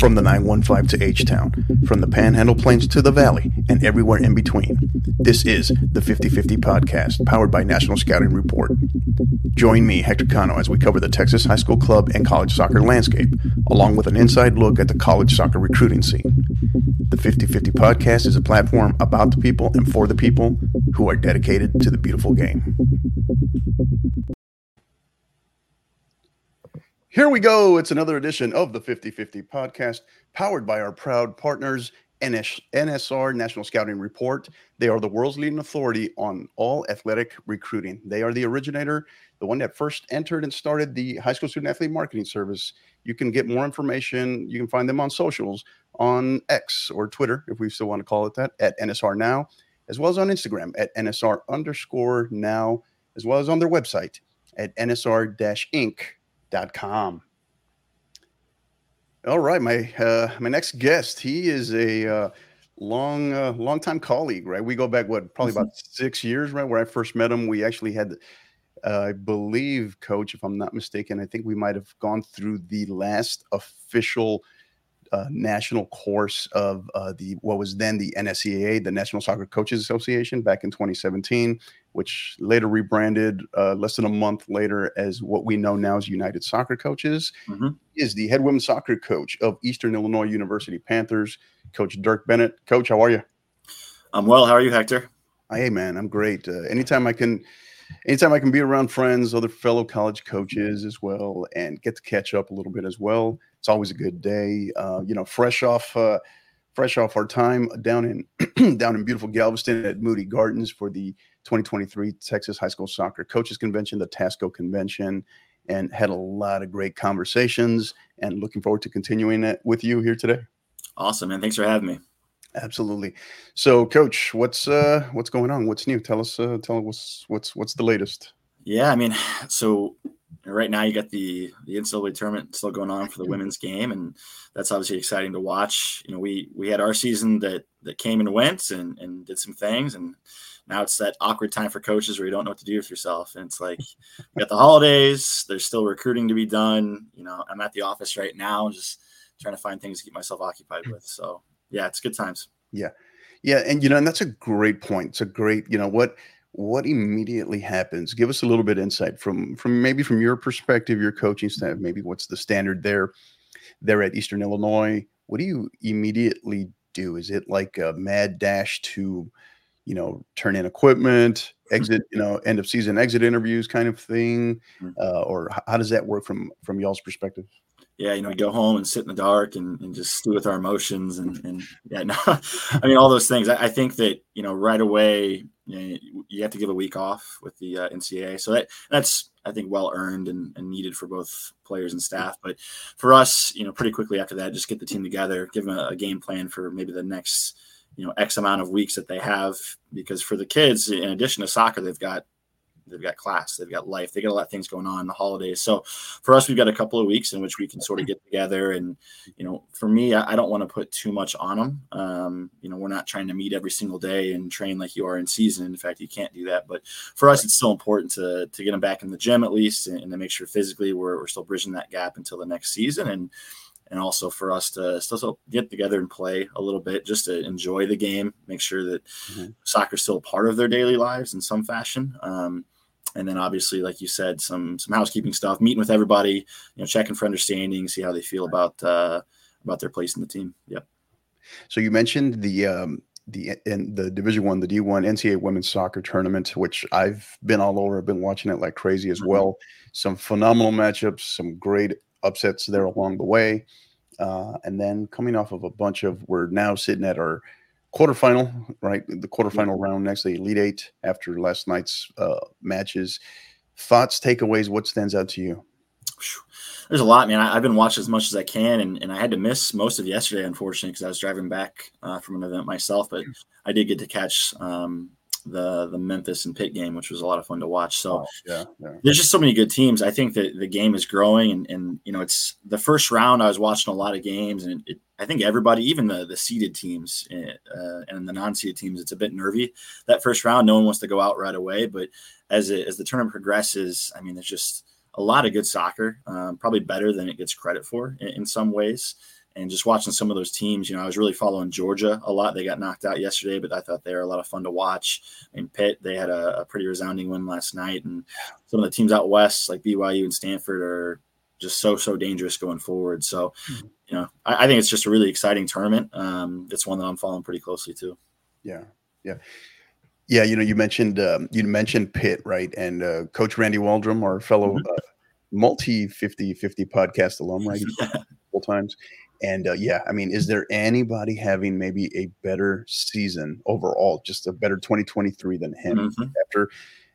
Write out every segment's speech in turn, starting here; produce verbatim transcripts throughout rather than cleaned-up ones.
From the nine one five to H-Town, from the Panhandle Plains to the Valley, and everywhere in between, this is the fifty fifty Podcast, powered by National Scouting Report. Join me, Hector Cano, as we cover the Texas high school club and college soccer landscape, along with an inside look at the college soccer recruiting scene. The fifty fifty Podcast is a platform about the people and for the people who are dedicated to the beautiful game. Here we go. It's another edition of the fifty fifty Podcast, powered by our proud partners, N S R, National Scouting Report. They are the world's leading authority on all athletic recruiting. They are the originator, the one that first entered and started the high school student athlete marketing service. You can get more information. You can find them on socials, on X or Twitter, if we still want to call it that, at N S R Now, as well as on Instagram at N S R underscore now, as well as on their website at N S R dash inc dot com. All right, my uh, my next guest, he is a uh, long uh, long time colleague, right? We go back what probably about six years, right? Where I first met him, we actually had, uh, I believe, Coach, if I'm not mistaken, I think we might have gone through the last official uh, national course of uh, the what was then the N S C A A, the National Soccer Coaches Association, back in twenty seventeen. Which later rebranded uh, less than a month later as what we know now as United Soccer Coaches. Mm-hmm. He is the head women's soccer coach of Eastern Illinois University Panthers, Coach Dirk Bennett. Coach, how are you? I'm well. How are you, Hector? Hey, man, I'm great. Uh, anytime I can, anytime I can be around friends, other fellow college coaches as well, and get to catch up a little bit as well. It's always a good day. Uh, you know, fresh off. Uh, Fresh off our time down in down in beautiful Galveston at Moody Gardens for the twenty twenty-three Texas High School Soccer Coaches Convention, the TASCO Convention, and had a lot of great conversations and looking forward to continuing it with you here today. Awesome, man. Thanks for having me. Absolutely. So, Coach, what's uh, what's going on? What's new? Tell us uh, tell us what's, what's what's the latest. Yeah, I mean, so right now you got the the N C double A tournament still going on for the women's game, and that's obviously exciting to watch. You know, we we had our season that that came and went and, and did some things, and now it's that awkward time for coaches where you don't know what to do with yourself. And it's like you got the holidays, there's still recruiting to be done. You know, I'm at the office right now just trying to find things to keep myself occupied with. So, yeah, it's good times. Yeah. Yeah, and, you know, and that's a great point. It's a great, you know, what – What immediately happens? Give us a little bit of insight from, from maybe from your perspective, your coaching staff, maybe what's the standard there, there at Eastern Illinois. What do you immediately do? Is it like a mad dash to, you know, turn in equipment, exit, you know, end of season exit interviews kind of thing? Uh, or how does that work from, from y'all's perspective? Yeah, you know, we go home and sit in the dark and, and just stew with our emotions. And, and yeah, no, I mean, all those things. I, I think that, you know, right away, you know, you have to give a week off with the uh, N C double A. So that that's, I think, well-earned and, and needed for both players and staff. But for us, you know, pretty quickly after that, just get the team together, give them a, a game plan for maybe the next, you know, X amount of weeks that they have. Because for the kids, in addition to soccer, they've got, They've got class, they've got life, they got a lot of things going on in the holidays. So for us, we've got a couple of weeks in which we can sort of get together. And, you know, for me, I, I don't want to put too much on them. Um, you know, we're not trying to meet every single day and train like you are in season. In fact, you can't do that. But for us, it's still important to to get them back in the gym at least and, and to make sure physically we're, we're still bridging that gap until the next season. And and also for us to still, still get together and play a little bit, just to enjoy the game, make sure that mm-hmm. soccer is still a part of their daily lives in some fashion. Um, And then obviously, like you said, some some housekeeping stuff, meeting with everybody, you know, checking for understanding, see how they feel about uh, about their place in the team. Yep. So you mentioned the um, the in the Division I, the D one N C double A Women's Soccer Tournament, which I've been all over. I've been watching it like crazy as mm-hmm. well. Some phenomenal matchups, some great upsets there along the way. Uh, and then coming off of a bunch of, we're now sitting at our quarterfinal, right? The quarterfinal round next, the Elite Eight after last night's uh, matches. Thoughts, takeaways, what stands out to you? There's a lot, man. I, I've been watching as much as I can, and, and I had to miss most of yesterday, unfortunately, because I was driving back uh, from an event myself, but I did get to catch um, the the Memphis and Pitt game, which was a lot of fun to watch. So oh, yeah, yeah. There's just so many good teams. I think that the game is growing, and, and you know, it's the first round. I was watching a lot of games, and it, I think everybody, even the the seeded teams uh, and the non-seeded teams, it's a bit nervy that first round. No one wants to go out right away, but as it, as the tournament progresses, I mean, there's just a lot of good soccer, um, probably better than it gets credit for in, in some ways. And just watching some of those teams, you know, I was really following Georgia a lot. They got knocked out yesterday, but I thought they were a lot of fun to watch. And Pitt, they had a, a pretty resounding win last night. And some of the teams out west, like B Y U and Stanford, are just so, so dangerous going forward. So, you know, I, I think it's just a really exciting tournament. Um, it's one that I'm following pretty closely too. Yeah, yeah. Yeah, you know, you mentioned um, you mentioned Pitt, right? And uh, Coach Randy Waldrum, our fellow uh, multi-fifty-fifty podcast alum, right? Yeah. Multiple times. And, uh, yeah, I mean, is there anybody having maybe a better season overall, just a better twenty twenty-three than him mm-hmm. after,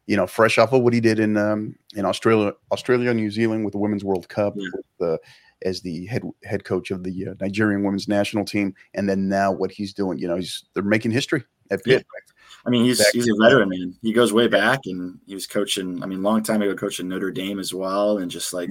you know, fresh off of what he did in um, in Australia, Australia, New Zealand with the Women's World Cup, yeah. with, uh, as the head head coach of the uh, Nigerian women's national team, and then now what he's doing, you know, he's they're making history at Pitt. Yeah. I mean, he's he's a veteran, man. He goes way back, and he was coaching, I mean, long time ago, coaching Notre Dame as well, and just like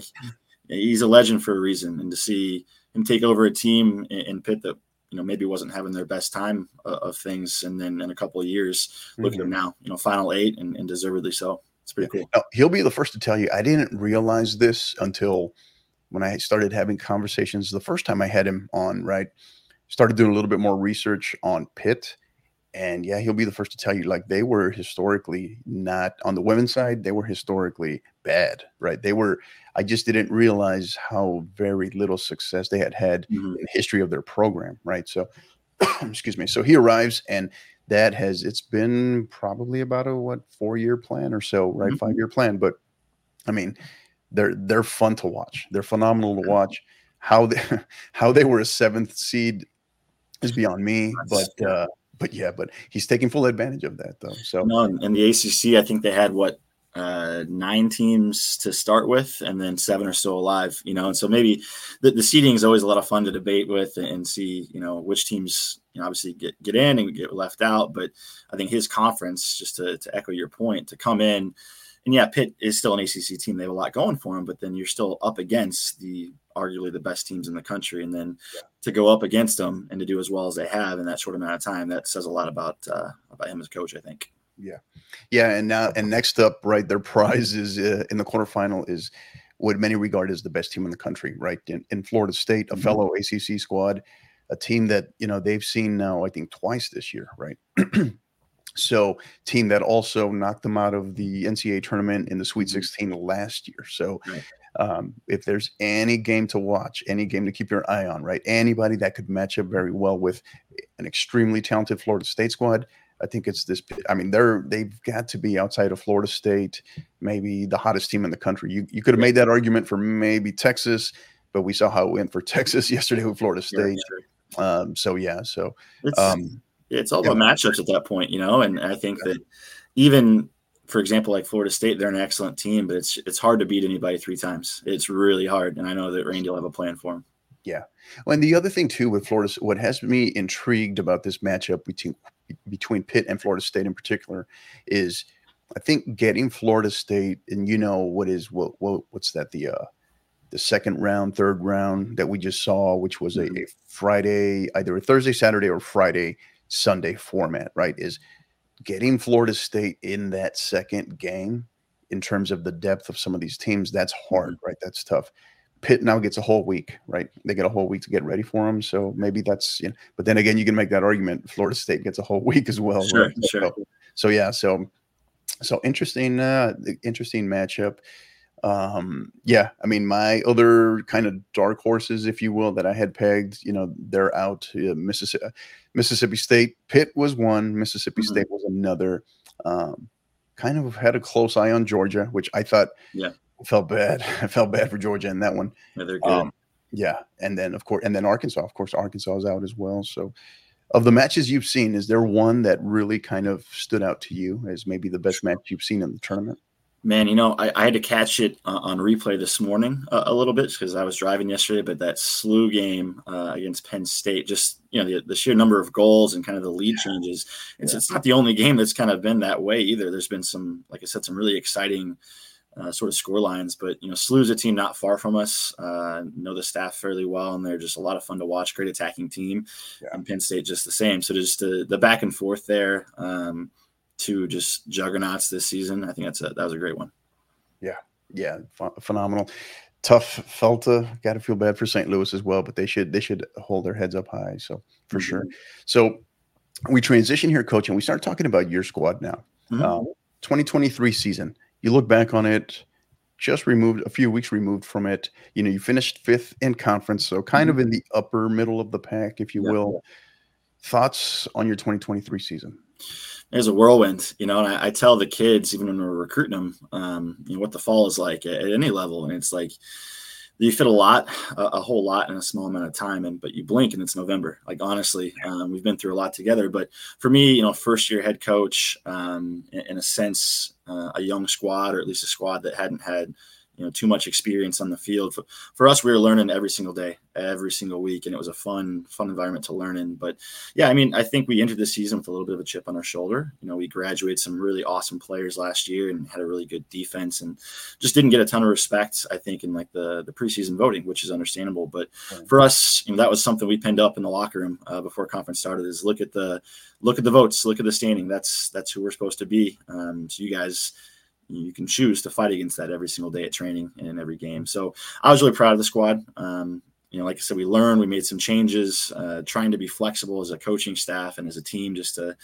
he's a legend for a reason, and to see – and take over a team in Pitt that, you know, maybe wasn't having their best time of things. And then in a couple of years, mm-hmm. look at him now, you know, final eight and, and deservedly so. It's pretty yeah. cool. Now, he'll be the first to tell you, I didn't realize this until when I started having conversations. The first time I had him on, right, started doing a little bit more research on Pitt. And, yeah, he'll be the first to tell you, like, they were historically not – on the women's side, they were historically bad, right? They were – I just didn't realize how very little success they had had mm-hmm. in the history of their program, right? So, excuse me. So he arrives, and that has – it's been probably about a, what, four-year plan or so, right? Mm-hmm. Five-year plan. But, I mean, they're they're fun to watch. They're phenomenal to watch. How they, how they were a seventh seed is beyond me, but uh, – But yeah, but he's taking full advantage of that, though. So no, and the A C C, I think they had what uh, nine teams to start with, and then seven are still alive. You know, and so maybe the, the seeding is always a lot of fun to debate with and see. You know, which teams you know, obviously get, get in and get left out. But I think his conference, just to, to echo your point, to come in. And, yeah, Pitt is still an A C C team. They have a lot going for them, but then you're still up against the arguably the best teams in the country. And then yeah. to go up against them and to do as well as they have in that short amount of time, that says a lot about uh, about him as a coach, I think. Yeah. Yeah, and now and next up, right, their prize is uh, in the quarterfinal is what many regard as the best team in the country, right, in, in Florida State, a mm-hmm. fellow A C C squad, a team that, you know, they've seen now I think twice this year, right? So team that also knocked them out of the N C double A tournament in the Sweet sixteen last year. So um, if there's any game to watch, any game to keep your eye on, right, anybody that could match up very well with an extremely talented Florida State squad, I think it's this. I mean, they're, they've got to be outside of Florida State, maybe the hottest team in the country. You, you could have made that argument for maybe Texas, but we saw how it went for Texas yesterday with Florida State. Um, so, yeah, so um, – It's all about yeah. matchups at that point, you know, and I think that even, for example, like Florida State, they're an excellent team, but it's it's hard to beat anybody three times. It's really hard, and I know that Randy will have a plan for him. Yeah. Well, and the other thing, too, with Florida, what has me intrigued about this matchup between, between Pitt and Florida State in particular is I think getting Florida State, and you know what is what, what what's that, the uh, the second round, third round that we just saw, which was a, a Friday, either a Thursday, Saturday, or Friday Sunday format, right, is getting Florida State in that second game in terms of the depth of some of these teams. That's hard, right? That's tough. Pitt now gets a whole week, right? They get a whole week to get ready for them. So maybe that's, you know, but then again, you can make that argument. Florida State gets a whole week as well. Sure, right? sure. So, so yeah, so, so interesting, uh, interesting matchup. Um, yeah, I mean, my other kind of dark horses, if you will, that I had pegged, you know, they're out. Uh, Mississippi, Mississippi State, Pitt was one, Mississippi mm-hmm. State was another. Um, kind of had a close eye on Georgia, which I thought yeah. felt bad. I felt bad for Georgia in that one. Yeah, they're good. Um, yeah, and then of course, and then Arkansas, of course, Arkansas is out as well. So, of the matches you've seen, is there one that really kind of stood out to you as maybe the best match you've seen in the tournament? Man, you know, I, I had to catch it uh, on replay this morning uh, a little bit because I was driving yesterday, but that S L U game uh, against Penn State, just, you know, the, the sheer number of goals and kind of the lead yeah. changes. It's, yeah. it's not the only game that's kind of been that way either. There's been some, like I said, some really exciting uh, sort of score lines, but, you know, S L U's a team not far from us, uh, know the staff fairly well, and they're just a lot of fun to watch, great attacking team, yeah. and Penn State just the same. So just the, the back and forth there. Um, Two just juggernauts this season. I think that's a, that was a great one. Yeah, yeah, ph- phenomenal. Tough felt to got to feel bad for Saint Louis as well, but they should they should hold their heads up high. So for mm-hmm. sure. So we transition here, Coach, and we start talking about your squad now. Mm-hmm. Um, twenty twenty-three season. You look back on it. Just removed a few weeks removed from it. You know, you finished fifth in conference, so kind mm-hmm. of in the upper middle of the pack, if you yeah. will. Thoughts on your twenty twenty-three season? It was a whirlwind, you know, and I, I tell the kids, even when we're recruiting them, um, you know, what the fall is like at, at any level. And it's like, you fit a lot, a, a whole lot in a small amount of time, and, but you blink and it's November. Like, honestly, um, we've been through a lot together, but for me, you know, first year head coach, um, in, in a sense, uh, a young squad, or at least a squad that hadn't had, you know, too much experience on the field. For, for us, we were learning every single day, every single week, and it was a fun, fun environment to learn in. But, yeah, I mean, I think we entered the season with a little bit of a chip on our shoulder. You know, we graduated some really awesome players last year and had a really good defense and just didn't get a ton of respect, I think, in, like, the, the preseason voting, which is understandable. But yeah. for us, you know, that was something we pinned up in the locker room uh, before conference started is look at the look at the votes, look at the standing. That's, that's who we're supposed to be. Um, so you guys – you can choose to fight against that every single day at training and in every game. So I was really proud of the squad. Um, you know, like I said, we learned, we made some changes, uh, trying to be flexible as a coaching staff and as a team, just to,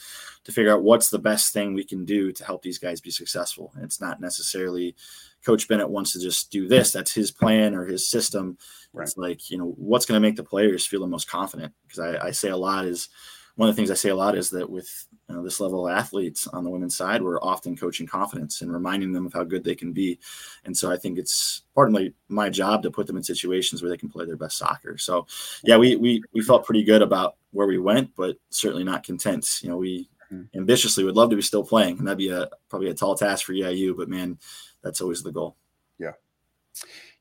to figure out what's the best thing we can do to help these guys be successful. And it's not necessarily Coach Bennett wants to just do this. That's his plan or his system. Right. It's like, you know, what's going to make the players feel the most confident? Because I, I say a lot is one of the things I say a lot is that with, you know, this level of athletes on the women's side, we're often coaching confidence and reminding them of how good they can be. And so I think it's part of my job to put them in situations where they can play their best soccer. So yeah, we, we, we felt pretty good about where we went, but certainly not content. You know, we mm-hmm. ambitiously would love to be still playing, and that'd be a, probably a tall task for E I U, but man, that's always the goal. Yeah.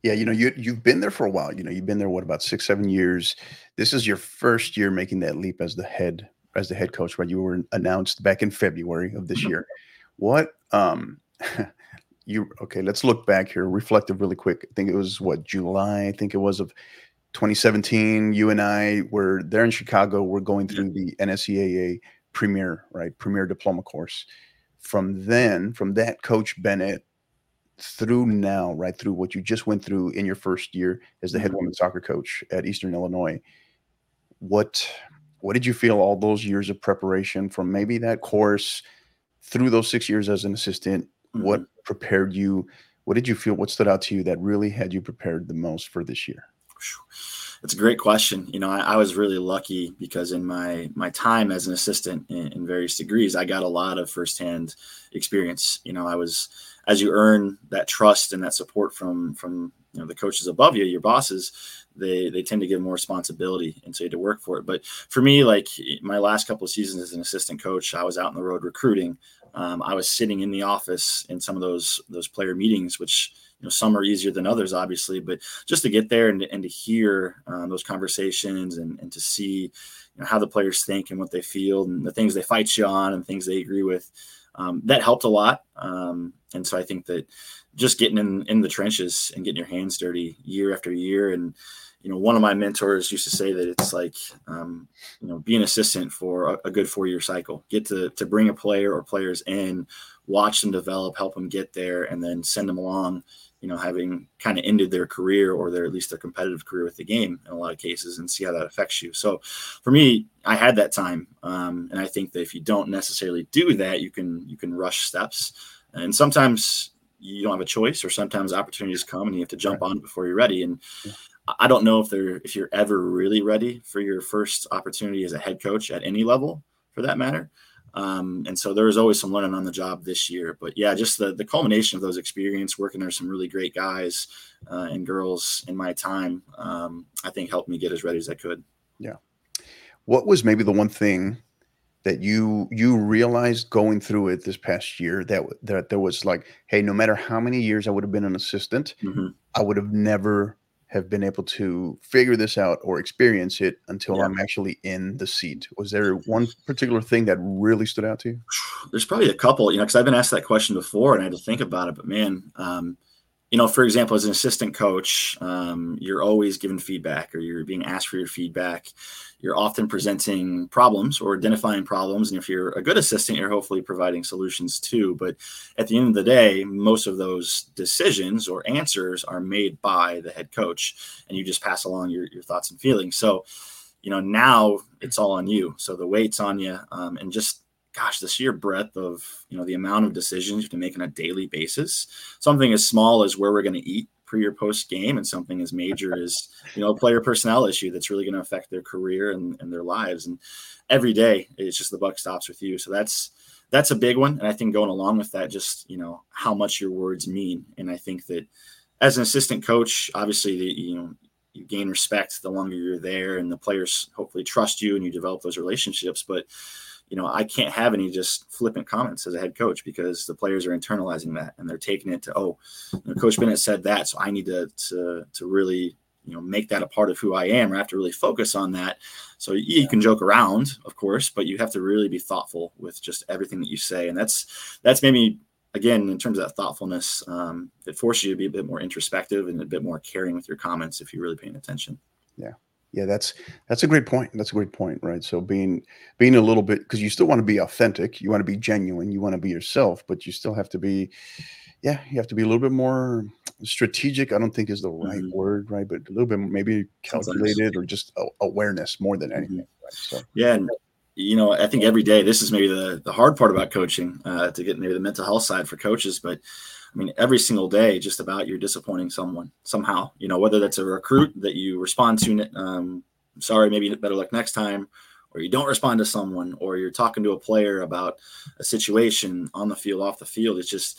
Yeah. You know, you, you've been there for a while, you know, you've been there, what, about six, seven years. This is your first year making that leap as the head as the head coach, when you were announced back in February of this year. What, um, you, okay, let's look back here, reflective really quick. I think it was what, July, I think it was of twenty seventeen, you and I were there in Chicago. We're going through the N C double A Premier, right? Premier diploma course. From then, from that Coach Bennett through now, right through what you just went through in your first year as the head women's soccer coach at Eastern Illinois, what, What did you feel all those years of preparation from maybe that course through those six years as an assistant? Mm-hmm. What prepared you? What did you feel? What stood out to you that really had you prepared the most for this year? That's a great question. You know, I, I was really lucky because in my my time as an assistant in, in various degrees, I got a lot of firsthand experience. You know, I was as you earn that trust and that support from from you know, the coaches above you, your bosses, they they tend to give more responsibility, and so you had to work for it. But for me, like my last couple of seasons as an assistant coach, I was out on the road recruiting. Um, I was sitting in the office in some of those those player meetings, which you know some are easier than others, obviously. But just to get there and to, and to hear um, those conversations and, and to see you know, how the players think and what they feel and the things they fight you on and things they agree with, um, that helped a lot. Um, and so I think that just getting in, in the trenches and getting your hands dirty year after year. And, you know, one of my mentors used to say that it's like, um, you know, be an assistant for a, a good four-year cycle, get to, to bring a player or players in, watch them develop, help them get there, and then send them along, you know, having kind of ended their career or their, at least their competitive career with the game in a lot of cases, and see how that affects you. So for me, I had that time. Um, and I think that if you don't necessarily do that, you can, you can rush steps. And sometimes you don't have a choice, or sometimes opportunities come and you have to jump on it before you're ready. And yeah. I don't know if they're, if you're ever really ready for your first opportunity as a head coach at any level for that matter. Um, and so there was always some learning on the job this year, but yeah, just the, the culmination of those experience working under some really great guys uh, and girls in my time, um, I think helped me get as ready as I could. Yeah. What was maybe the one thing that you you realized going through it this past year that that there was like, hey, no matter how many years I would have been an assistant, mm-hmm. I would have never have been able to figure this out or experience it until yeah. I'm actually in the seat. Was there one particular thing that really stood out to you? There's probably a couple, you know, because I've been asked that question before and I had to think about it. But man, um, you know, for example, as an assistant coach, um, you're always given feedback, or you're being asked for your feedback. You're often presenting problems or identifying problems. And if you're a good assistant, you're hopefully providing solutions too. But at the end of the day, most of those decisions or answers are made by the head coach, and you just pass along your, your thoughts and feelings. So, you know, now it's all on you. So the weight's on you. Um, and just, gosh, the sheer breadth of, you know, the amount of decisions you have to make on a daily basis, something as small as where we're going to eat pre or post game, and something as major as, you know, a player personnel issue that's really going to affect their career and, and their lives. And every day it's just the buck stops with you. So that's, that's a big one. And I think going along with that, just, you know, how much your words mean. And I think that as an assistant coach, obviously, the, you know, you gain respect the longer you're there, and the players hopefully trust you and you develop those relationships. But, you know, I can't have any just flippant comments as a head coach, because the players are internalizing that and they're taking it to, oh, you know, Coach Bennett said that, so I need to, to to really, you know, make that a part of who I am, or I have to really focus on that. So you yeah. can joke around, of course, but you have to really be thoughtful with just everything that you say. And that's that's made me, again, in terms of that thoughtfulness, um, it forces you to be a bit more introspective and a bit more caring with your comments if you're really paying attention. Yeah. Yeah, that's that's a great point. That's a great point, right? So being being a little bit, because you still want to be authentic, you want to be genuine, you want to be yourself, but you still have to be, yeah, you have to be a little bit more strategic. I don't think is the right mm-hmm. word, right? But a little bit maybe calculated, or just awareness more than anything. Mm-hmm. Right? So yeah, and you know, I think every day this is maybe the the hard part about coaching, uh, to get maybe the mental health side for coaches, but. I mean, every single day, just about you're disappointing someone somehow, you know, whether that's a recruit that you respond to, um, sorry, maybe better luck next time, or you don't respond to someone, or you're talking to a player about a situation on the field, off the field. It's just,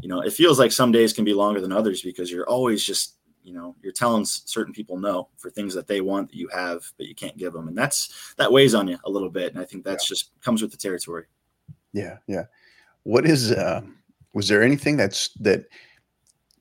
you know, it feels like some days can be longer than others, because you're always just, you know, you're telling certain people no for things that they want that you have, but you can't give them. And that's, that weighs on you a little bit. And I think that's yeah. just comes with the territory. Yeah. Yeah. What is, uh, was there anything that's that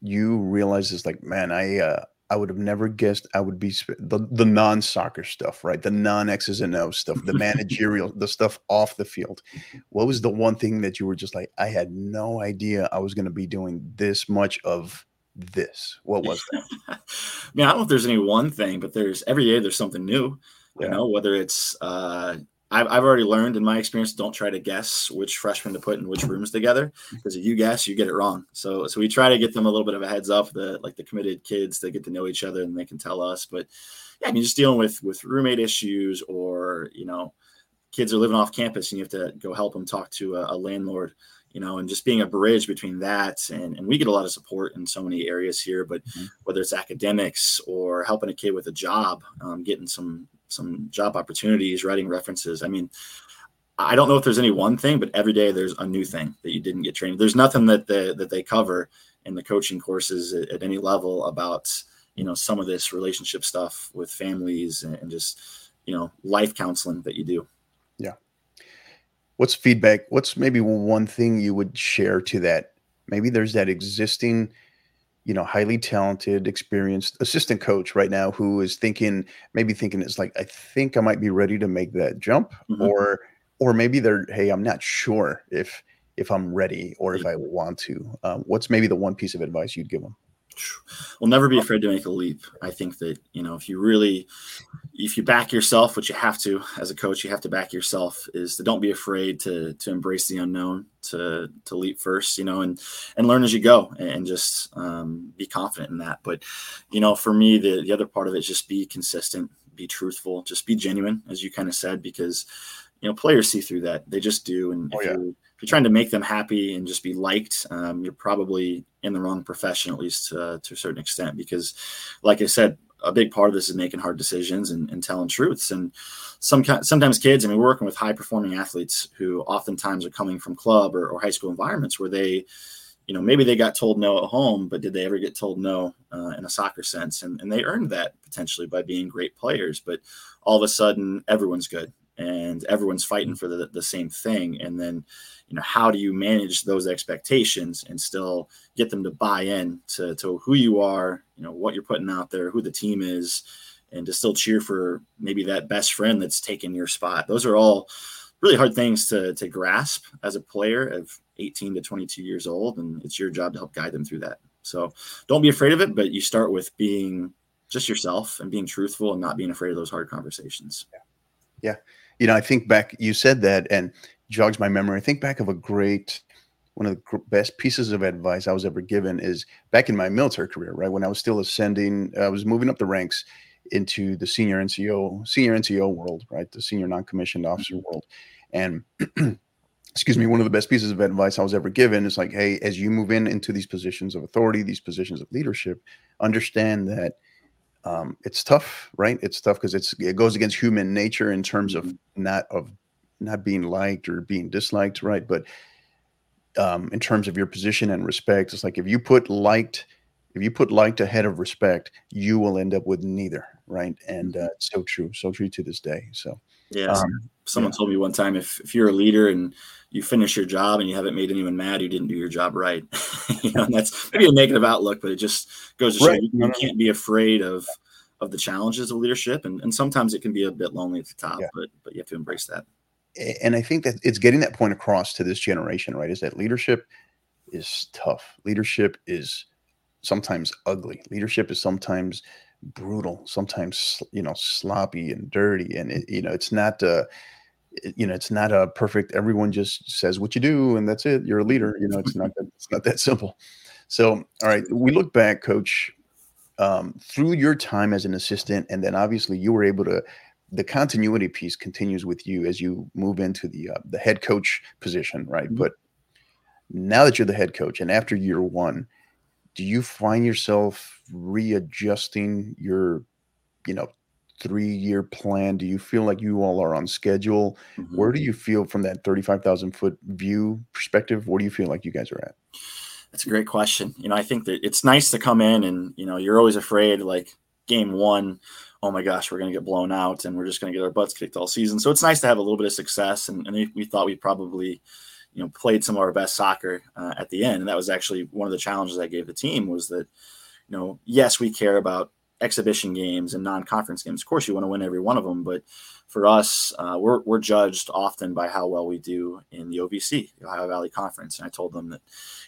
you realized is like, man, I uh, I would have never guessed I would be sp- the, the non-soccer stuff, right? The non-X's and O's stuff, the managerial, the stuff off the field. What was the one thing that you were just like, I had no idea I was going to be doing this much of this? What was that? Man, I don't know if there's any one thing, but there's every day there's something new, yeah. you know, whether it's uh, – I've I've already learned in my experience, don't try to guess which freshmen to put in which rooms together, because if you guess, you get it wrong. So so we try to get them a little bit of a heads up, the like the committed kids, they get to know each other and they can tell us. But yeah, I mean, just dealing with with roommate issues, or, you know, kids are living off campus and you have to go help them talk to a, a landlord, you know, and just being a bridge between that. And, and we get a lot of support in so many areas here, but mm-hmm. whether it's academics or helping a kid with a job, um, getting some some job opportunities, writing references. I mean, I don't know if there's any one thing, but every day there's a new thing that you didn't get trained. There's nothing that the, that they cover in the coaching courses at, at any level about, you know, some of this relationship stuff with families and, and just, you know, life counseling that you do. Yeah. What's feedback? What's maybe one thing you would share to that? Maybe there's that existing, you know, highly talented, experienced assistant coach right now who is thinking, maybe thinking it's like, I think I might be ready to make that jump, mm-hmm. or, or maybe they're, hey, I'm not sure if, if I'm ready or if I want to. Um, what's maybe the one piece of advice you'd give them? Well, never be afraid to make a leap. I think that, you know, if you really, if you back yourself, which you have to as a coach, you have to back yourself, is to don't be afraid to to embrace the unknown, to to leap first, you know, and and learn as you go, and just um, be confident in that. But, you know, for me, the, the other part of it is just be consistent, be truthful, just be genuine, as you kind of said, because, you know, players see through that. They just do. And oh, yeah. if, you're, if you're trying to make them happy and just be liked, um, you're probably in the wrong profession, at least uh, to a certain extent, because like I said, a big part of this is making hard decisions and, and telling truths. And some sometimes kids, I mean, we're working with high performing athletes who oftentimes are coming from club or, or high school environments where they, you know, maybe they got told no at home, but did they ever get told no uh, in a soccer sense? And, and they earned that potentially by being great players, but all of a sudden everyone's good. and everyone's fighting for the, the same thing. And then, you know, how do you manage those expectations and still get them to buy in to, to who you are, you know, what you're putting out there, who the team is, and to still cheer for maybe that best friend that's taken your spot. Those are all really hard things to to grasp as a player of eighteen to twenty-two years old. And it's your job to help guide them through that. So don't be afraid of it, but you start with being just yourself and being truthful and not being afraid of those hard conversations. Yeah. Yeah. You know, I think back, you said that and jogs my memory. I think back of a great, one of the best pieces of advice I was ever given is back in my military career, right? When I was still ascending, I was moving up the ranks into the senior N C O, senior N C O world, right? The senior non-commissioned officer world. And excuse me, one of the best pieces of advice I was ever given is like, hey, as you move in into these positions of authority, these positions of leadership, understand that um, it's tough, right? It's tough because it's it goes against human nature in terms of not of not being liked or being disliked, right? But um, in terms of your position and respect, it's like if you put liked, if you put liked ahead of respect, you will end up with neither, right? And uh, it's so true, so true to this day. So yeah. Um, Someone yeah. told me one time, if, if you're a leader and you finish your job and you haven't made anyone mad, you didn't do your job right. You know, and that's maybe a negative outlook, but it just goes to right. show you, you can't be afraid of of the challenges of leadership. And, and sometimes it can be a bit lonely at the top, yeah. but but you have to embrace that. And I think that it's getting that point across to this generation, right, is that leadership is tough. Leadership is sometimes ugly. Leadership is sometimes brutal, sometimes, you know, sloppy and dirty. And, it, you know, it's not, uh, you know, it's not a perfect, everyone just says what you do and that's it. You're a leader. You know, it's not, that, it's not that simple. So, all right. We look back, Coach, um, through your time as an assistant, and then obviously you were able to, the continuity piece continues with you as you move into the, uh, the head coach position. Right. Mm-hmm. But now that you're the head coach and after year one, do you find yourself readjusting your, you know, three-year plan? Do you feel like you all are on schedule? Mm-hmm. Where do you feel from that thirty-five thousand foot view perspective? Where do you feel like you guys are at? That's a great question. You know, I think that it's nice to come in and, you know, you're always afraid like game one, oh my gosh, we're going to get blown out and we're just going to get our butts kicked all season. So it's nice to have a little bit of success. And, and we thought we probably – you know, played some of our best soccer uh, at the end. And that was actually one of the challenges I gave the team was that, you know, yes, we care about exhibition games and non-conference games. Of course, you want to win every one of them. But for us, uh, we're, we're judged often by how well we do in the O V C, the Ohio Valley Conference. And I told them that,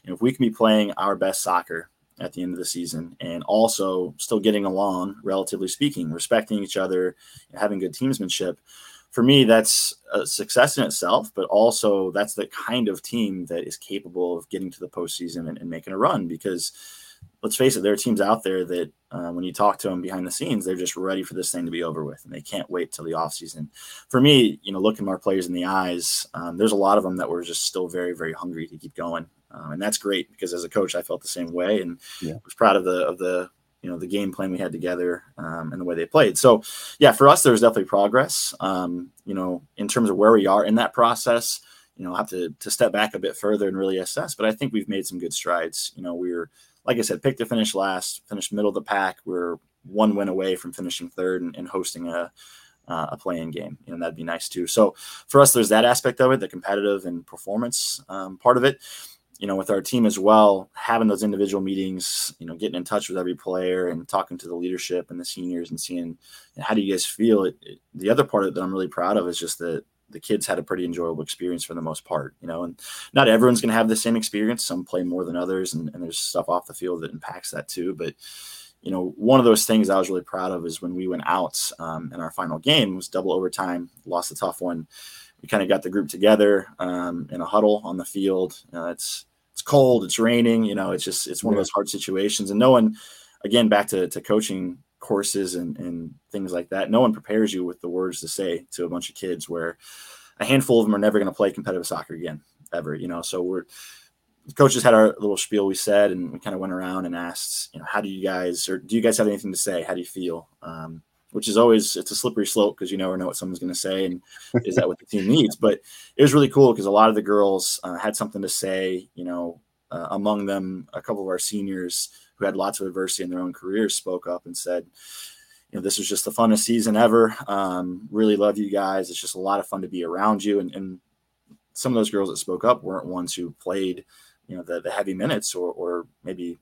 you know, if we can be playing our best soccer at the end of the season and also still getting along, relatively speaking, respecting each other, and having good teamsmanship, for me, that's a success in itself, but also that's the kind of team that is capable of getting to the postseason and, and making a run because, let's face it, there are teams out there that uh, when you talk to them behind the scenes, they're just ready for this thing to be over with, and they can't wait till the offseason. For me, you know, looking our players in the eyes, um, there's a lot of them that were just still very, very hungry to keep going, um, and that's great because as a coach, I felt the same way and yeah. was proud of the of the – you know, the game plan we had together um, and the way they played. So, yeah, for us, there was definitely progress, um, you know, in terms of where we are in that process. You know, I'll have to, to step back a bit further and really assess, but I think we've made some good strides. You know, we were, like I said, picked to finish last, finished middle of the pack. We're one win away from finishing third and, and hosting a, uh, a play-in game, and that'd be nice too. So for us, there's that aspect of it, the competitive and performance um, part of it. You know, with our team as well, having those individual meetings, you know, getting in touch with every player and talking to the leadership and the seniors and seeing, you know, how do you guys feel? It, it, the other part of it that I'm really proud of is just that the kids had a pretty enjoyable experience for the most part, you know, and not everyone's going to have the same experience. Some play more than others, and, and there's stuff off the field that impacts that too. But, you know, one of those things I was really proud of is when we went out um, in our final game, it was double overtime, lost a tough one. We kind of got the group together um, in a huddle on the field. Uh, it's, It's cold, it's raining, you know, it's just, it's one yeah. of those hard situations. And no one, again, back to, to coaching courses and, and things like that, no one prepares you with the words to say to a bunch of kids where a handful of them are never going to play competitive soccer again, ever, you know. So we're, the coaches had our little spiel we said, and we kind of went around and asked, you know, how do you guys, or do you guys have anything to say? How do you feel? Um, which is always, it's a slippery slope because you never know what someone's going to say and is that what the team needs. But it was really cool because a lot of the girls uh, had something to say, you know, uh, among them, a couple of our seniors who had lots of adversity in their own careers spoke up and said, you know, this was just the funnest season ever. Um, really love you guys. It's just a lot of fun to be around you. And, and some of those girls that spoke up weren't ones who played, you know, the, the heavy minutes or, or maybe,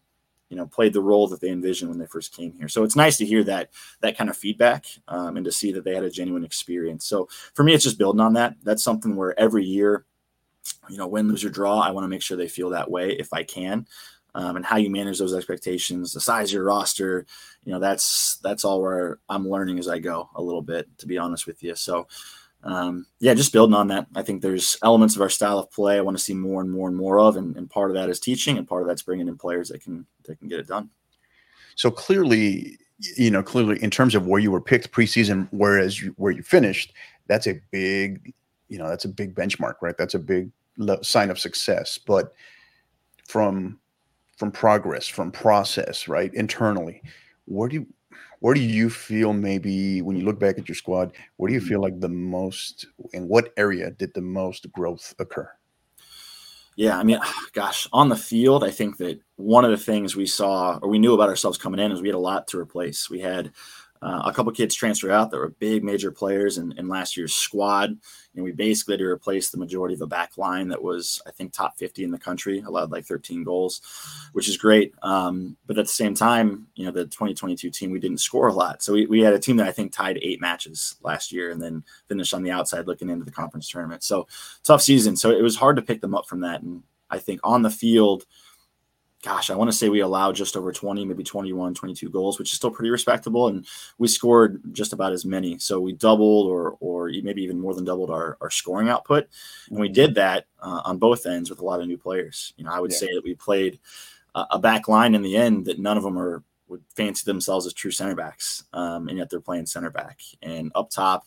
you know, played the role that they envisioned when they first came here. So it's nice to hear that, that kind of feedback um, and to see that they had a genuine experience. So for me, it's just building on that. That's something where every year, you know, win, lose, or draw, I want to make sure they feel that way if I can. Um, and how you manage those expectations, the size of your roster, you know, that's, that's all where I'm learning as I go a little bit, to be honest with you. So um, yeah, just building on that. I think there's elements of our style of play I want to see more and more and more of. And, and part of that is teaching, and part of that's bringing in players that can, that can get it done. So clearly, you know, clearly in terms of where you were picked preseason, whereas you, where you finished, that's a big, you know, that's a big benchmark, right? That's a big lo- sign of success, but from, from progress, from process, right? Internally, where do you, where do you feel maybe when you look back at your squad, where do you feel like the most, in what area did the most growth occur? Yeah, I mean, gosh, on the field, I think that one of the things we saw or we knew about ourselves coming in is we had a lot to replace. We had uh, a couple kids transfer out that were big major players in, in last year's squad. And we basically had to replace the majority of the back line that was, I think, top fifty in the country, allowed like thirteen goals, which is great. Um, but at the same time, you know, the twenty twenty-two team, we didn't score a lot. So we, we had a team that I think tied eight matches last year and then finished on the outside looking into the conference tournament. So tough season. So it was hard to pick them up from that. And I think on the field, gosh, I want to say we allowed just over twenty, maybe twenty-one, twenty-two goals, which is still pretty respectable. And we scored just about as many. So we doubled or or maybe even more than doubled our, our scoring output. And we did that uh, on both ends with a lot of new players. You know, I would yeah. say that we played a, a back line in the end that none of them are would fancy themselves as true center backs. Um, and yet they're playing center back. And up top,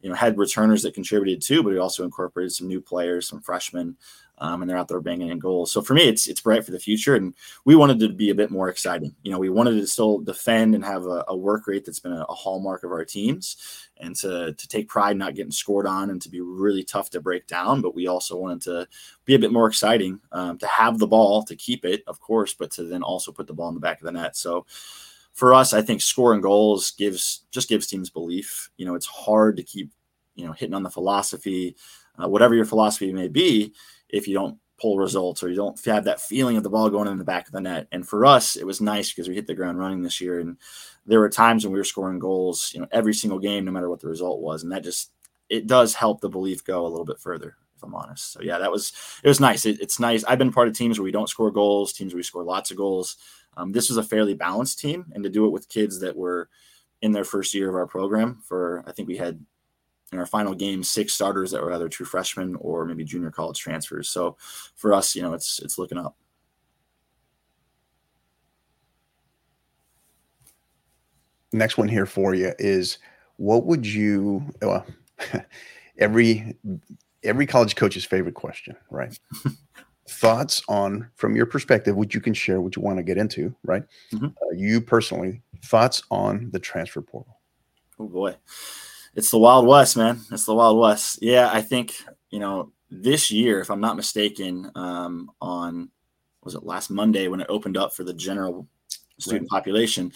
you know, had returners that contributed too, but we also incorporated some new players, some freshmen. Um, and they're out there banging in goals. So for me, it's it's bright for the future. And we wanted it to be a bit more exciting. You know, we wanted to still defend and have a, a work rate that's been a, a hallmark of our teams, and to to take pride in not getting scored on and to be really tough to break down. But we also wanted to be a bit more exciting, um, to have the ball, to keep it, of course, but to then also put the ball in the back of the net. So for us, I think scoring goals gives just gives teams belief. You know, it's hard to keep, you know, hitting on the philosophy, uh, whatever your philosophy may be, if you don't pull results or you don't have that feeling of the ball going in the back of the net. And for us, it was nice because we hit the ground running this year. And there were times when we were scoring goals, you know, every single game, no matter what the result was. And that just, it does help the belief go a little bit further, if I'm honest. So yeah, that was, it was nice. It, it's nice. I've been part of teams where we don't score goals, teams where we score lots of goals. Um, this was a fairly balanced team, and to do it with kids that were in their first year of our program for, I think we had, in our final game, six starters that were either true freshmen or maybe junior college transfers. So for us, you know, it's it's looking up. Next one here for you is, what would you, well, every every college coach's favorite question, right? Thoughts on, from your perspective, what you can share, what you want to get into, right? Mm-hmm. Uh, you personally, thoughts on the transfer portal? Oh boy. It's the Wild West, man. It's the Wild West. Yeah, I think, you know, this year, if I'm not mistaken, um, on, was it last Monday when it opened up for the general student right. population,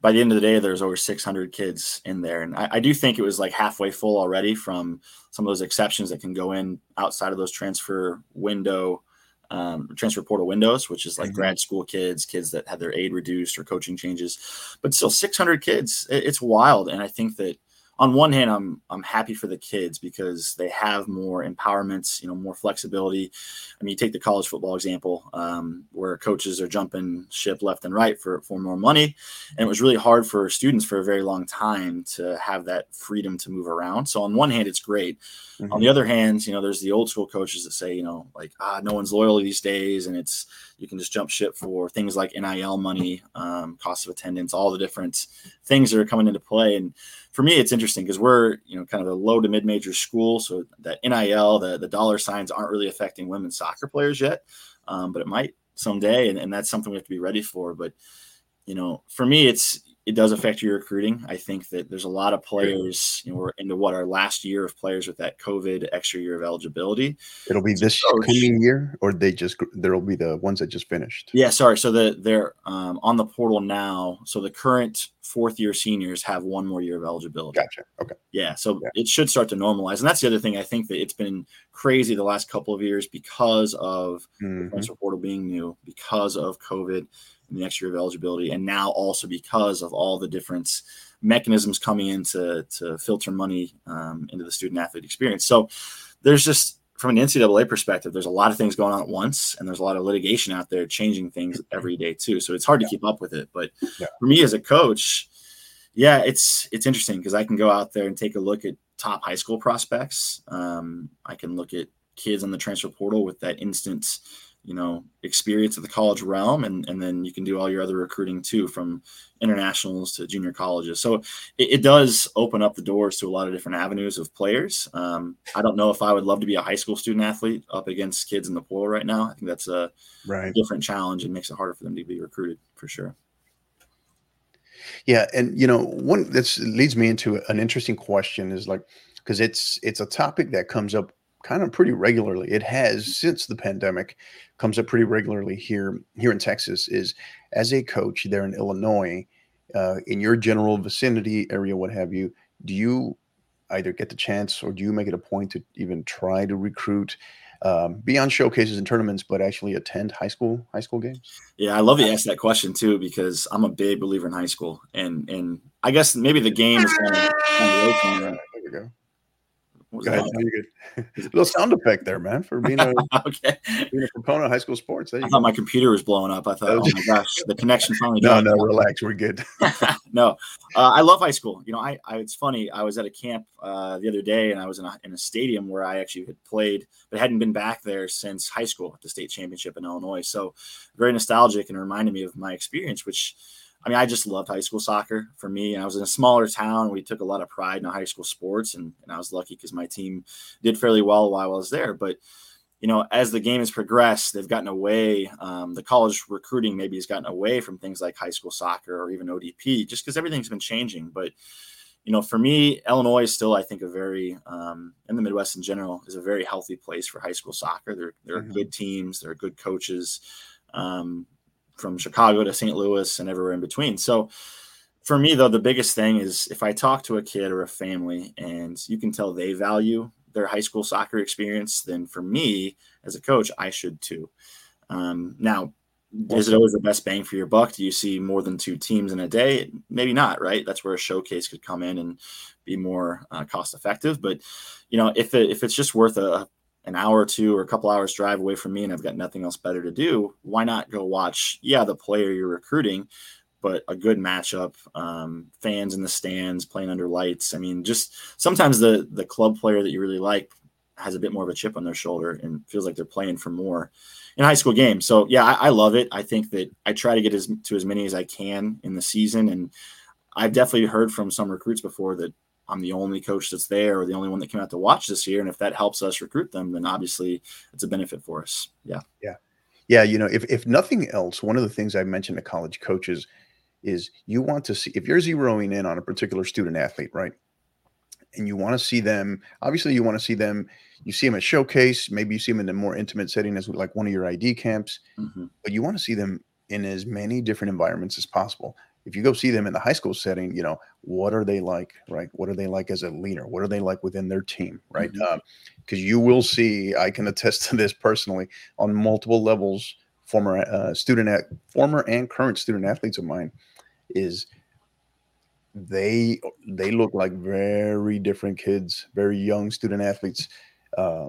by the end of the day, there's over six hundred kids in there. And I, I do think it was like halfway full already from some of those exceptions that can go in outside of those transfer window, um, transfer portal windows, which is like mm-hmm. grad school kids, kids that had their aid reduced or coaching changes. But still six hundred kids, it, it's wild. And I think that, on one hand, I'm I'm happy for the kids because they have more empowerments, you know, more flexibility. I mean, you take the college football example, um, where coaches are jumping ship left and right for, for more money. And it was really hard for students for a very long time to have that freedom to move around. So on one hand, it's great. Mm-hmm. On the other hand, you know, there's the old school coaches that say, you know, like, ah, no one's loyal these days. And it's, you can just jump ship for things like N I L money, um, cost of attendance, all the different things that are coming into play. And for me, it's interesting because we're, you know, kind of a low to mid-major school. So that N I L, the, the dollar signs aren't really affecting women's soccer players yet, um, but it might someday. And, and that's something we have to be ready for. But, you know, for me, it's, it does affect your recruiting. I think that there's a lot of players, you know, we're into what our last year of players with that COVID extra year of eligibility. It'll be so this coach, coming year, or they just, there'll be the ones that just finished. Yeah. Sorry. So the, they're um, on the portal now. So the current fourth year seniors have one more year of eligibility. Gotcha. Okay. Yeah. So yeah. It should start to normalize. And that's the other thing. I think that it's been crazy the last couple of years because of mm-hmm. the transfer portal being new, because of COVID, the next year of eligibility, and now also because of all the different mechanisms coming in to, to filter money um, into the student athlete experience. So there's just, from an N C double A perspective, there's a lot of things going on at once, and there's a lot of litigation out there changing things every day too. So it's hard yeah. to keep up with it. But yeah. for me as a coach, yeah, it's, it's interesting because I can go out there and take a look at top high school prospects. Um, I can look at kids on the transfer portal with that instant you know, experience at the college realm. And, and then you can do all your other recruiting too, from internationals to junior colleges. So it, it does open up the doors to a lot of different avenues of players. Um, I don't know if I would love to be a high school student athlete up against kids in the portal right now. I think that's a right. different challenge and makes it harder for them to be recruited for sure. Yeah. And, you know, one that leads me into an interesting question is like, cause it's, it's a topic that comes up kind of pretty regularly. It has since the pandemic comes up pretty regularly here, here in Texas is as a coach there in Illinois, uh, in your general vicinity area, what have you, do you either get the chance or do you make it a point to even try to recruit um, beyond showcases and tournaments, but actually attend high school, high school games? Yeah. I love you asked that question too, because I'm a big believer in high school and, and I guess maybe the game is kind of, kind of there we go. Go ahead. Good. A little sound effect there, man, for being a, okay. being a proponent of high school sports. There you I go. Thought my computer was blowing up. I thought, oh my gosh, the connection finally. no, no, out. Relax. We're good. no, uh, I love high school. You know, I, I it's funny. I was at a camp uh, the other day, and I was in a, in a stadium where I actually had played, but hadn't been back there since high school at the state championship in Illinois. So very nostalgic and reminded me of my experience, which. I mean, I just loved high school soccer for me. And I was in a smaller town. We took a lot of pride in high school sports, and, and I was lucky because my team did fairly well while I was there. But, you know, as the game has progressed, they've gotten away. Um, the college recruiting maybe has gotten away from things like high school soccer or even O D P just because everything's been changing. But, you know, for me, Illinois is still, I think, a very um, – and the Midwest in general is a very healthy place for high school soccer. There, there are mm-hmm. good teams. There are good coaches. Um from Chicago to Saint Louis and everywhere in between. So for me, though, the biggest thing is if I talk to a kid or a family and you can tell they value their high school soccer experience, then for me as a coach, I should too. Um, now, is it always the best bang for your buck? Do you see more than two teams in a day? Maybe not, right? That's where a showcase could come in and be more uh, cost effective. But, you know, if it, if it's just worth a an hour or two or a couple hours drive away from me and I've got nothing else better to do, why not go watch, yeah, the player you're recruiting, but a good matchup, um, fans in the stands, playing under lights. I mean, just sometimes the the club player that you really like has a bit more of a chip on their shoulder and feels like they're playing for more in high school games. So, yeah, I, I love it. I think that I try to get as to as many as I can in the season. And I've definitely heard from some recruits before that I'm the only coach that's there or the only one that came out to watch this year. And if that helps us recruit them, then obviously it's a benefit for us. Yeah. Yeah. Yeah. You know, if, if nothing else, one of the things I mentioned to college coaches is you want to see if you're zeroing in on a particular student athlete, right? And you want to see them, obviously you want to see them, you see them at showcase, maybe you see them in a more intimate setting as like one of your I D camps, mm-hmm. but you want to see them in as many different environments as possible. If you go see them in the high school setting, you know, what are they like, right? What are they like as a leader? What are they like within their team, right? Because mm-hmm. um, you will see, I can attest to this personally, on multiple levels, former uh, student, at, former and current student athletes of mine, is they they look like very different kids, very young student athletes uh,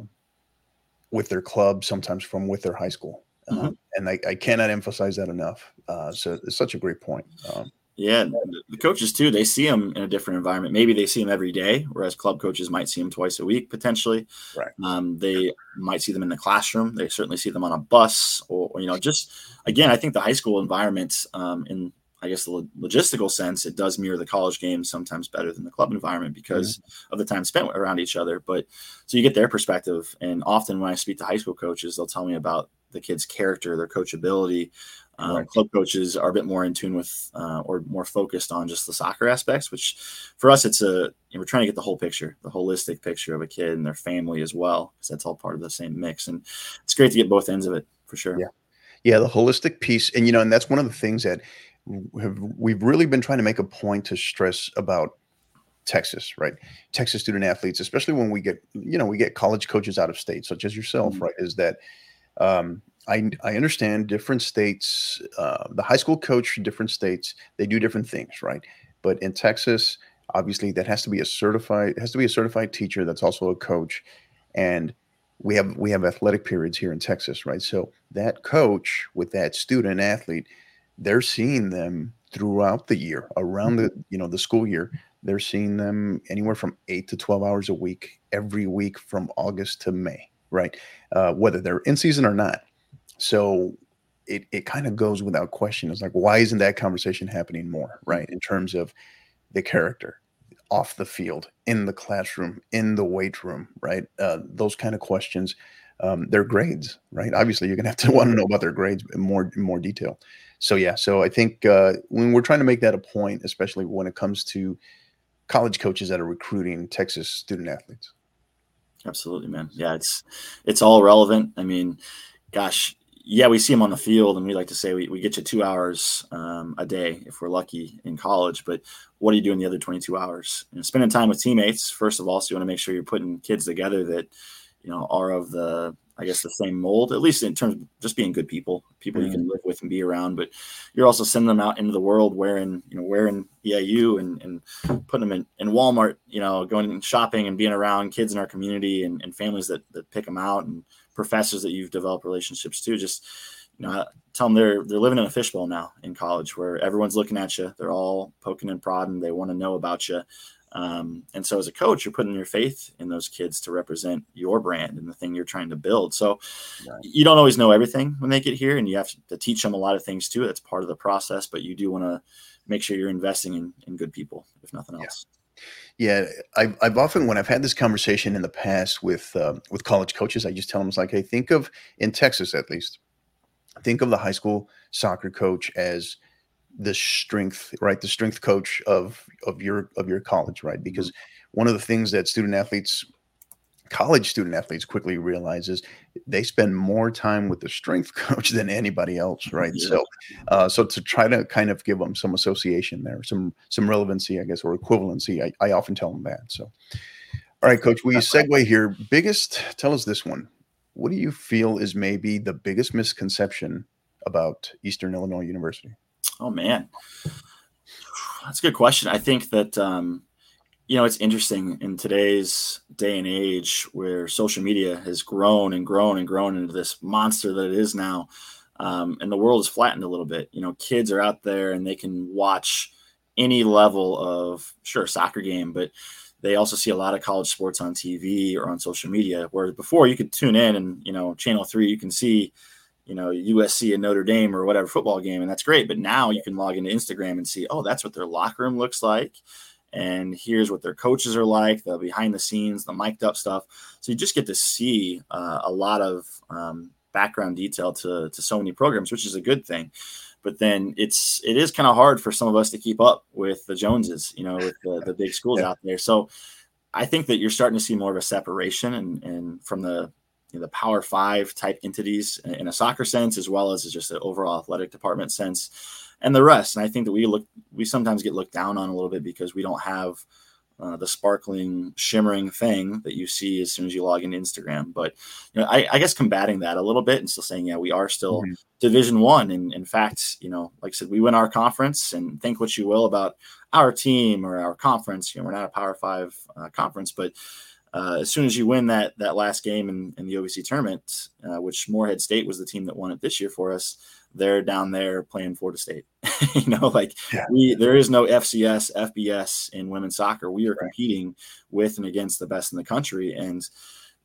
with their club, sometimes from with their high school. Mm-hmm. Um, and I, I cannot emphasize that enough. Uh, so it's such a great point. Um, yeah. The coaches too, they see them in a different environment. Maybe they see them every day, whereas club coaches might see them twice a week, potentially. Right. Um, they might see them in the classroom. They certainly see them on a bus or, or you know, just, again, I think the high school environment um, in, I guess, the lo- logistical sense, it does mirror the college game sometimes better than the club environment because mm-hmm. of the time spent around each other. But so you get their perspective. And often when I speak to high school coaches, they'll tell me about the kid's character, their coachability, Uh, right. Club coaches are a bit more in tune with uh, or more focused on just the soccer aspects, which for us, it's a, you know, we're trying to get the whole picture, the holistic picture of a kid and their family as well, because that's all part of the same mix. And it's great to get both ends of it for sure. Yeah. Yeah. The holistic piece. And, you know, and that's one of the things that have, we've really been trying to make a point to stress about Texas, right? Texas student athletes, especially when we get, you know, we get college coaches out of state, such as yourself, mm-hmm. right? Is that, um, I, I understand different states, uh, the high school coach, different states, they do different things, right? But in Texas, obviously, that has to be a certified has to be a certified teacher that's also a coach, and we have we have athletic periods here in Texas, right? So that coach with that student athlete, they're seeing them throughout the year, around the you know the school year. They're seeing them anywhere from eight to twelve hours a week every week from August to May, right? Uh, whether they're in season or not. So it it kind of goes without question. It's like, why isn't that conversation happening more, right? In terms of the character, off the field, in the classroom, in the weight room, right? Uh, those kind of questions, um, their grades, right? Obviously, you're going to have to want to know about their grades in more, in more detail. So, yeah, so I think uh, when we're trying to make that a point, especially when it comes to college coaches that are recruiting Texas student athletes. Absolutely, man. Yeah, it's it's all relevant. I mean, gosh, yeah, we see them on the field, and we like to say we, we get you two hours um, a day if we're lucky in college. But what are you doing the other twenty-two hours? You know, spending time with teammates, first of all, so you want to make sure you're putting kids together that, you know, are of the, I guess, the same mold, at least in terms of just being good people, people mm-hmm. you can live with and be around. But you're also sending them out into the world wearing, you know, wearing E I U and, and putting them in, in Walmart, you know, going shopping and being around kids in our community and, and families that, that pick them out and professors that you've developed relationships to. Just, you know, tell them they're they're living in a fishbowl now in college where everyone's looking at you. They're all poking and prodding. They want to know about you. Um, and so as a coach, you're putting your faith in those kids to represent your brand and the thing you're trying to build. So right. you don't always know everything when they get here, and you have to teach them a lot of things too. That's part of the process, but you do want to make sure you're investing in, in good people, if nothing else. Yeah. Yeah, I've, I've often, when I've had this conversation in the past with um, with college coaches, I just tell them, it's like, hey, think of, in Texas at least, think of the high school soccer coach as the strength, right? The strength coach of of your of your college, right? Because one of the things that student athletes, college student athletes quickly realize is they spend more time with the strength coach than anybody else, right? Yeah. So uh, so to try to kind of give them some association there, some some relevancy, I guess, or equivalency, I, I often tell them that. So, all right, Coach, we segue here. Biggest, tell us this one. What do you feel is maybe the biggest misconception about Eastern Illinois University? Oh, man. That's a good question. I think that, um, you know, it's interesting in today's day and age where social media has grown and grown and grown into this monster that it is now. Um, and the world is flattened a little bit. You know, kids are out there and they can watch any level of, sure, soccer game, but they also see a lot of college sports on T V or on social media, whereas before you could tune in and, you know, Channel three, you can see, you know, U S C and Notre Dame or whatever football game, and that's great. But now you can log into Instagram and see, oh, that's what their locker room looks like. And here's what their coaches are like, the behind the scenes, the mic'd up stuff. So you just get to see uh, a lot of um, background detail to, to so many programs, which is a good thing. But then it's, it is kind of hard for some of us to keep up with the Joneses, you know, with the, the big schools yeah. out there. So I think that you're starting to see more of a separation and, and from the, you know, the Power Five type entities in a soccer sense, as well as just the overall athletic department sense. And the rest. And I think that we look, we sometimes get looked down on a little bit because we don't have uh, the sparkling, shimmering thing that you see as soon as you log into Instagram. But you know, I, I guess combating that a little bit and still saying, yeah, we are still mm-hmm. Division One. And in fact, you know, like I said, we win our conference, and think what you will about our team or our conference. You know, we're not a Power Five uh, conference, but uh, as soon as you win that that last game in, in the O V C tournament, uh, which Morehead State was the team that won it this year for us. They're down there playing Florida State, you know, like yeah. we, there is no F C S, F B S in women's soccer. We are right. competing with and against the best in the country. And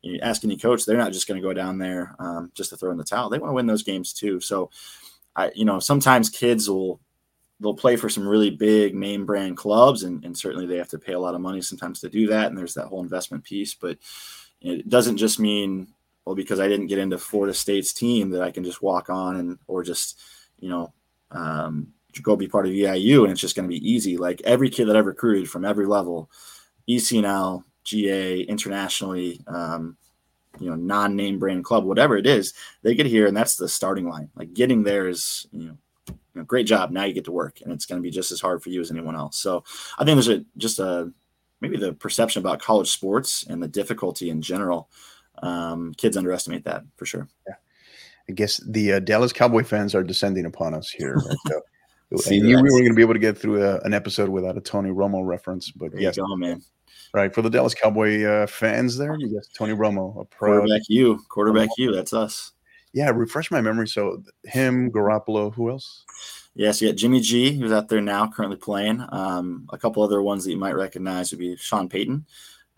you ask any coach, they're not just going to go down there um, just to throw in the towel. They want to win those games too. So I, you know, sometimes kids will, they'll play for some really big name brand clubs. And, and certainly they have to pay a lot of money sometimes to do that. And there's that whole investment piece, but it doesn't just mean, well, because I didn't get into Florida State's team that I can just walk on and, or just, you know, um, go be part of E I U, and it's just going to be easy. Like every kid that I've recruited from every level, E C N L, G A, internationally, um, you know, non-name brand club, whatever it is, they get here and that's the starting line. Like getting there is, you know, you know great job. Now you get to work, and it's going to be just as hard for you as anyone else. So I think there's a, just a, maybe the perception about college sports and the difficulty in general. Um, kids underestimate that for sure. Yeah. I guess the uh, Dallas Cowboy fans are descending upon us here. Right? So, I knew we were going to be able to get through a, an episode without a Tony Romo reference, but there yes, you go, man. Right for the Dallas Cowboy uh, fans, there you guys, Tony Romo, a proud quarterback. You, quarterback, Romo. You. That's us. Yeah, refresh my memory. So him, Garoppolo, who else? Yes, yeah, so you got Jimmy G, who's out there now, currently playing. Um, a couple other ones that you might recognize would be Sean Payton,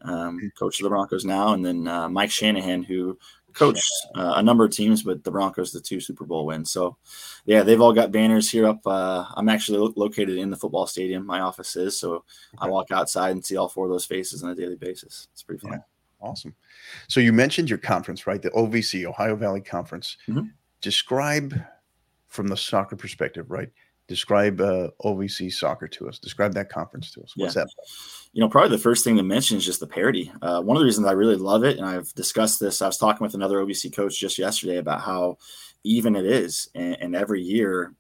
um, mm-hmm. coach of the Broncos now, and then uh, Mike Shanahan, who. Coached uh, a number of teams, but the Broncos, the two Super Bowl wins. So, yeah, they've all got banners here up. Uh, I'm actually lo- located in the football stadium. My office is. So okay. I walk outside and see all four of those faces on a daily basis. It's pretty fun. Yeah. Awesome. So you mentioned your conference, right? The O V C, Ohio Valley Conference. Mm-hmm. Describe from the soccer perspective, right? Describe uh, O V C soccer to us. Describe that conference to us. What's yeah. that? You know, probably the first thing to mention is just the parity. Uh, one of the reasons I really love it, and I've discussed this, I was talking with another O V C coach just yesterday about how even it is. And, and every year,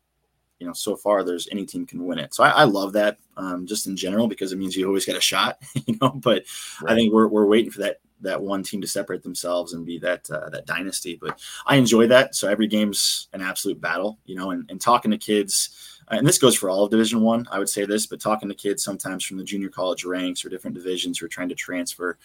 you know, so far there's any team can win it. So I, I love that um, just in general, because it means you always got a shot, you know, but right. I think we're we're waiting for that that one team to separate themselves and be that, uh, that dynasty. But I enjoy that. So every game's an absolute battle, you know, and, and talking to kids, and this goes for all of Division One, I, I would say this, but talking to kids sometimes from the junior college ranks or different divisions who are trying to transfer,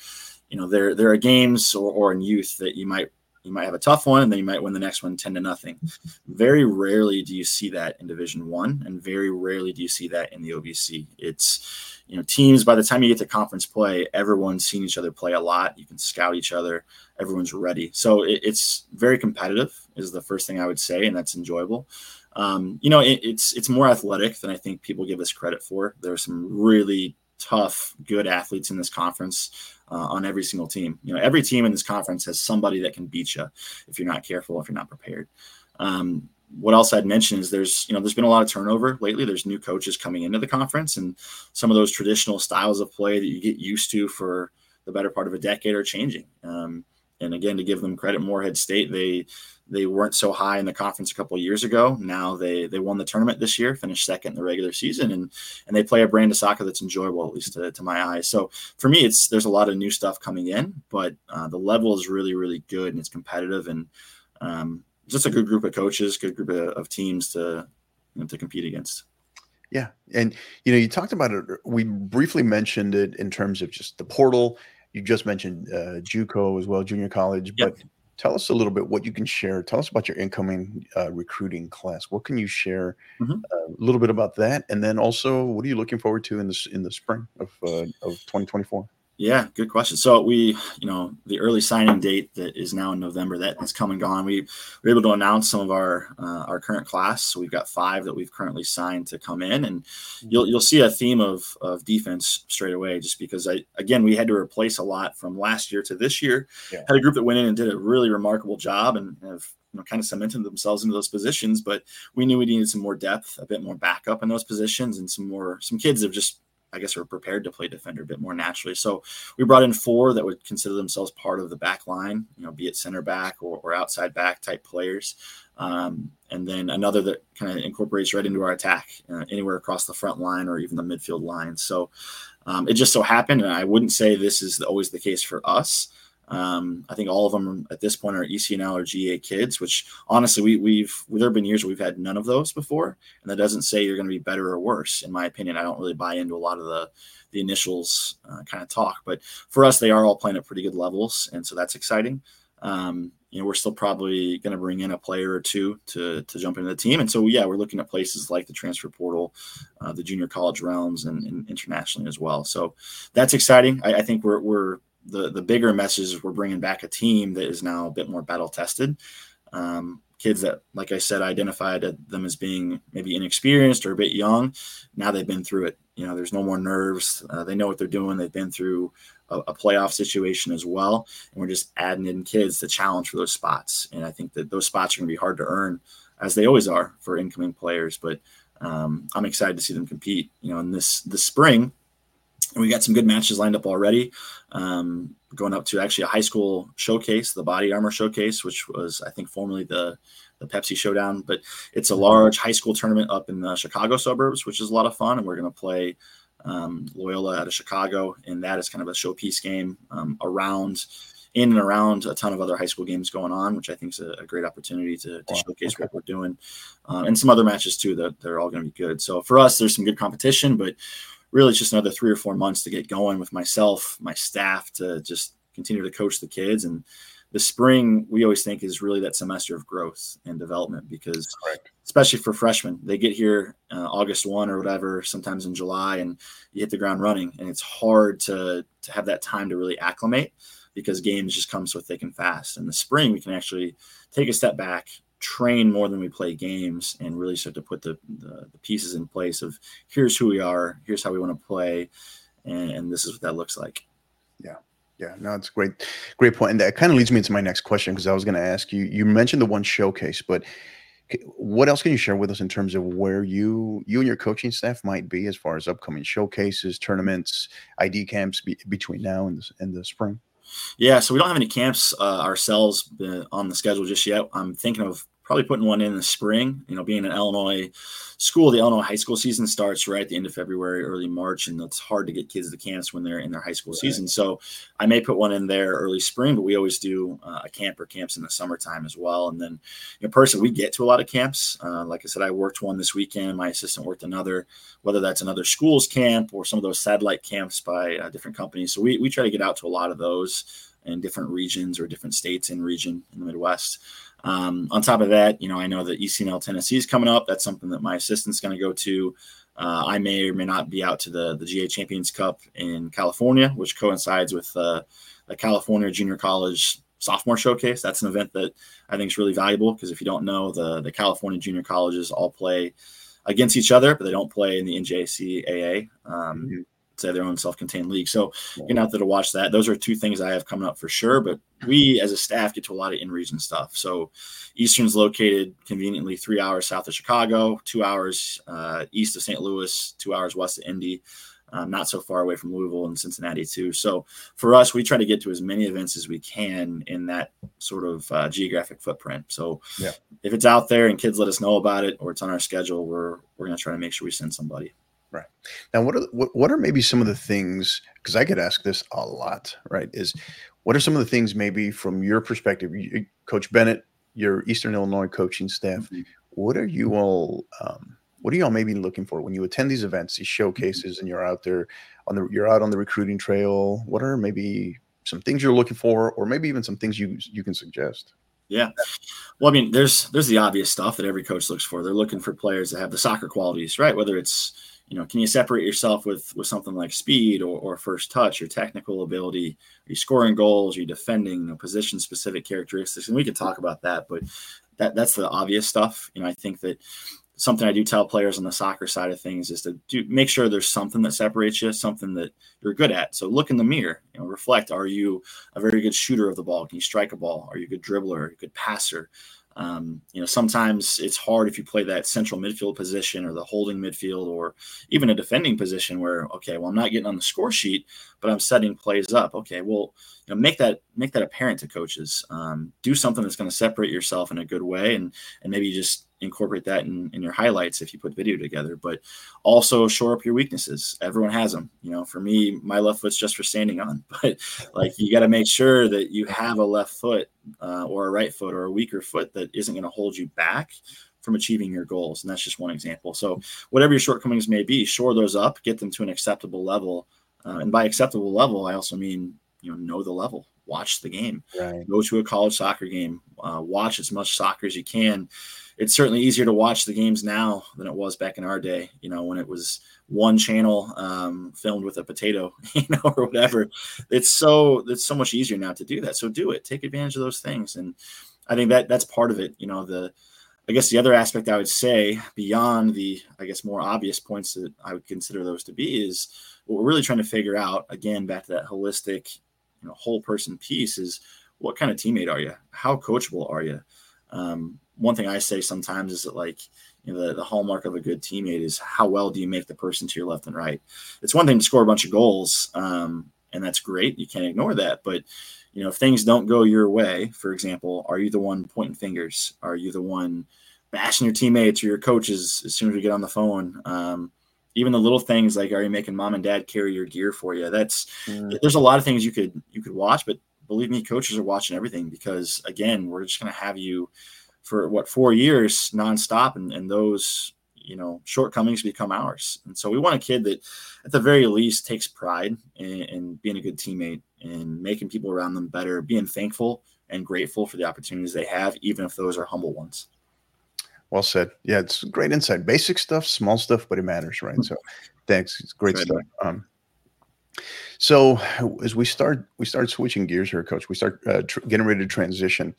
you know, there there are games or, or in youth that you might you might have a tough one and then you might win the next one ten to nothing. Very rarely do you see that in Division One, and very rarely do you see that in the O V C. It's, you know, teams, by the time you get to conference play, everyone's seen each other play a lot. You can scout each other. Everyone's ready. So it, it's very competitive is the first thing I would say, and that's enjoyable. Um, you know, it, it's it's more athletic than I think people give us credit for. There are some really tough, good athletes in this conference uh, on every single team. You know, every team in this conference has somebody that can beat you if you're not careful, if you're not prepared. Um, what else I'd mention is there's, you know, there's been a lot of turnover lately. There's new coaches coming into the conference, and some of those traditional styles of play that you get used to for the better part of a decade are changing. Um, and again, to give them credit, Morehead State, they – They weren't so high in the conference a couple of years ago. Now they they won the tournament this year, finished second in the regular season, and and they play a brand of soccer that's enjoyable, at least to, to my eyes. So for me, it's there's a lot of new stuff coming in, but uh, the level is really, really good, and it's competitive, and um, just a good group of coaches, good group of, of teams to you know, to compete against. Yeah, and you know, you talked about it. We briefly mentioned it in terms of just the portal. You just mentioned uh, JUCO as well, junior college, yep. but. Tell us a little bit what you can share. Tell us about your incoming uh, recruiting class. What can you share mm-hmm. uh, a little bit about that? And then also, what are you looking forward to in this in the spring of uh, of twenty twenty-four? Yeah, good question. So we, you know, the early signing date that is now in November, that has come and gone. We were able to announce some of our uh, our current class. So we've got five that we've currently signed to come in, and you'll you'll see a theme of of defense straight away, just because I again we had to replace a lot from last year to this year. Yeah. Had a group that went in and did a really remarkable job and have you know kind of cemented themselves into those positions, but we knew we needed some more depth, a bit more backup in those positions, and some more some kids have just. I guess we're prepared to play defender a bit more naturally. So we brought in four that would consider themselves part of the back line, you know, be it center back or, or outside back type players. Um, and then another that kind of incorporates right into our attack uh, anywhere across the front line or even the midfield line. So um, it just so happened, and I wouldn't say this is always the case for us. Um, I think all of them at this point are E C N L or G A kids, which honestly, we, we've, there have been years where we've had none of those before. And that doesn't say you're going to be better or worse. In my opinion, I don't really buy into a lot of the, the initials uh, kind of talk, but for us, they are all playing at pretty good levels. And so that's exciting. Um, you know, we're still probably going to bring in a player or two to, to jump into the team. And so, yeah, we're looking at places like the transfer portal, uh, the junior college realms and, and internationally as well. So that's exciting. I, I think we're, we're, The the bigger message is we're bringing back a team that is now a bit more battle tested. Um, kids that, like I said, I identified them as being maybe inexperienced or a bit young. Now they've been through it. You know, there's no more nerves. Uh, they know what they're doing. They've been through a, a playoff situation as well. And we're just adding in kids to challenge for those spots. And I think that those spots are going to be hard to earn as they always are for incoming players. But um, I'm excited to see them compete, you know, in this, this spring. And we got some good matches lined up already, um, going up to actually a high school showcase, the Body Armor Showcase, which was, I think, formerly the, the Pepsi Showdown. But it's a large high school tournament up in the Chicago suburbs, which is a lot of fun. And we're going to play um, Loyola out of Chicago. And that is kind of a showpiece game um, around in and around a ton of other high school games going on, which I think is a, a great opportunity to, to yeah. showcase okay. what we're doing. Um, and some other matches, too, that they're all going to be good. So for us, there's some good competition, but really it's just another three or four months to get going with myself, my staff, to just continue to coach the kids. And the spring, we always think, is really that semester of growth and development, because right. especially for freshmen, they get here uh, August first or whatever, sometimes in July, and you hit the ground running. And it's hard to, to have that time to really acclimate, because games just come so thick and fast. In the spring, we can actually take a step back, train more than we play games, and really start to put the, the, the pieces in place of here's who we are, here's how we want to play, and, and this is what that looks like. Yeah. Yeah, no, it's great. Great point. And that kind of leads me into my next question, because I was going to ask you, you mentioned the one showcase, but what else can you share with us in terms of where you you and your coaching staff might be as far as upcoming showcases, tournaments, I D camps be, between now and the, and the spring? Yeah, so we don't have any camps uh, ourselves on the schedule just yet. I'm thinking of probably putting one in the spring. You know, being an Illinois school, the Illinois high school season starts right at the end of February, early March, and it's hard to get kids to camps when they're in their high school right. season. So I may put one in there early spring, but we always do uh, a camp or camps in the summertime as well. And then in person, we get to a lot of camps. Uh, like I said, I worked one this weekend. My assistant worked another, whether that's another school's camp or some of those satellite camps by uh, different companies. So we, we try to get out to a lot of those in different regions or different states in region in the Midwest. Um, on top of that, you know, I know that E C N L Tennessee is coming up. That's something that my assistant's going to go to. Uh, I may or may not be out to the, the G A Champions Cup in California, which coincides with uh, the California Junior College Sophomore Showcase. That's an event that I think is really valuable, because if you don't know, the, the California junior colleges all play against each other, but they don't play in the N C double A. Um, mm-hmm. Say their own self-contained league. So you're not there to watch that. Those are two things I have coming up for sure, but we as a staff get to a lot of in-region stuff. So Eastern's located conveniently three hours south of Chicago, two hours uh, east of Saint Louis, two hours west of Indy, um, not so far away from Louisville and Cincinnati too. So for us, we try to get to as many events as we can in that sort of uh, geographic footprint. So yeah. if it's out there and kids let us know about it, or it's on our schedule, we're we're going to try to make sure we send somebody. Right. Now, what are what, what are maybe some of the things, because I get asked this a lot, right, is what are some of the things maybe from your perspective, you, Coach Bennett, your Eastern Illinois coaching staff, mm-hmm. what are you all, um, what are you all maybe looking for when you attend these events, these showcases, mm-hmm. and you're out there, on the you're out on the recruiting trail? What are maybe some things you're looking for, or maybe even some things you you can suggest? Yeah. Well, I mean, there's there's the obvious stuff that every coach looks for. They're looking for players that have the soccer qualities, right, whether it's, you know, can you separate yourself with, with something like speed or, or first touch, your technical ability, are you scoring goals, are you defending, you know, position specific characteristics? And we could talk about that, but that that's the obvious stuff. You know, I think that something I do tell players on the soccer side of things is to do, make sure there's something that separates you, something that you're good at. So look in the mirror, you know, reflect. Are you a very good shooter of the ball? Can you strike a ball? Are you a good dribbler? Are you a good passer? Um, you know, sometimes it's hard if you play that central midfield position or the holding midfield or even a defending position where, okay, well, I'm not getting on the score sheet, but I'm setting plays up. Okay, well, you know, make that make that apparent to coaches. Um, do something that's going to separate yourself in a good way, and and maybe just incorporate that in, in your highlights if you put video together. But also shore up your weaknesses. Everyone has them. You know, for me, my left foot's just for standing on. But like, you got to make sure that you have a left foot uh, or a right foot or a weaker foot that isn't going to hold you back from achieving your goals. And that's just one example. So whatever your shortcomings may be, shore those up, get them to an acceptable level. Uh, and by acceptable level, I also mean, you know, know the level, watch the game, right. Go to a college soccer game, uh, watch as much soccer as you can. It's certainly easier to watch the games now than it was back in our day, you know, when it was one channel um, filmed with a potato, you know, or whatever. It's so, it's so much easier now to do that. So do it, take advantage of those things. And I think that that's part of it. You know, the, I guess the other aspect I would say beyond the, I guess, more obvious points that I would consider those to be is what we're really trying to figure out, again, back to that holistic, you know, whole person piece is what kind of teammate are you? How coachable are you? um, one thing I say sometimes is that, like, you know, the, the hallmark of a good teammate is how well do you make the person to your left and right. It's one thing to score a bunch of goals, um, and that's great. You can't ignore that. But, you know, if things don't go your way, for example, are you the one pointing fingers? Are you the one bashing your teammates or your coaches as soon as we get on the phone? Um, even the little things like, are you making mom and dad carry your gear for you? That's mm. there's a lot of things you could you could watch, but believe me, coaches are watching everything because, again, we're just going to have you for what, four years nonstop, and, and those, you know, shortcomings become ours. And so we want a kid that at the very least takes pride in, in being a good teammate and making people around them better, being thankful and grateful for the opportunities they have, even if those are humble ones. Well said. Yeah, it's great insight. Basic stuff, small stuff, but it matters, right? So thanks. It's great right. stuff. Um, so as we start, we start switching gears here, Coach. We start uh, tr- getting ready to transition.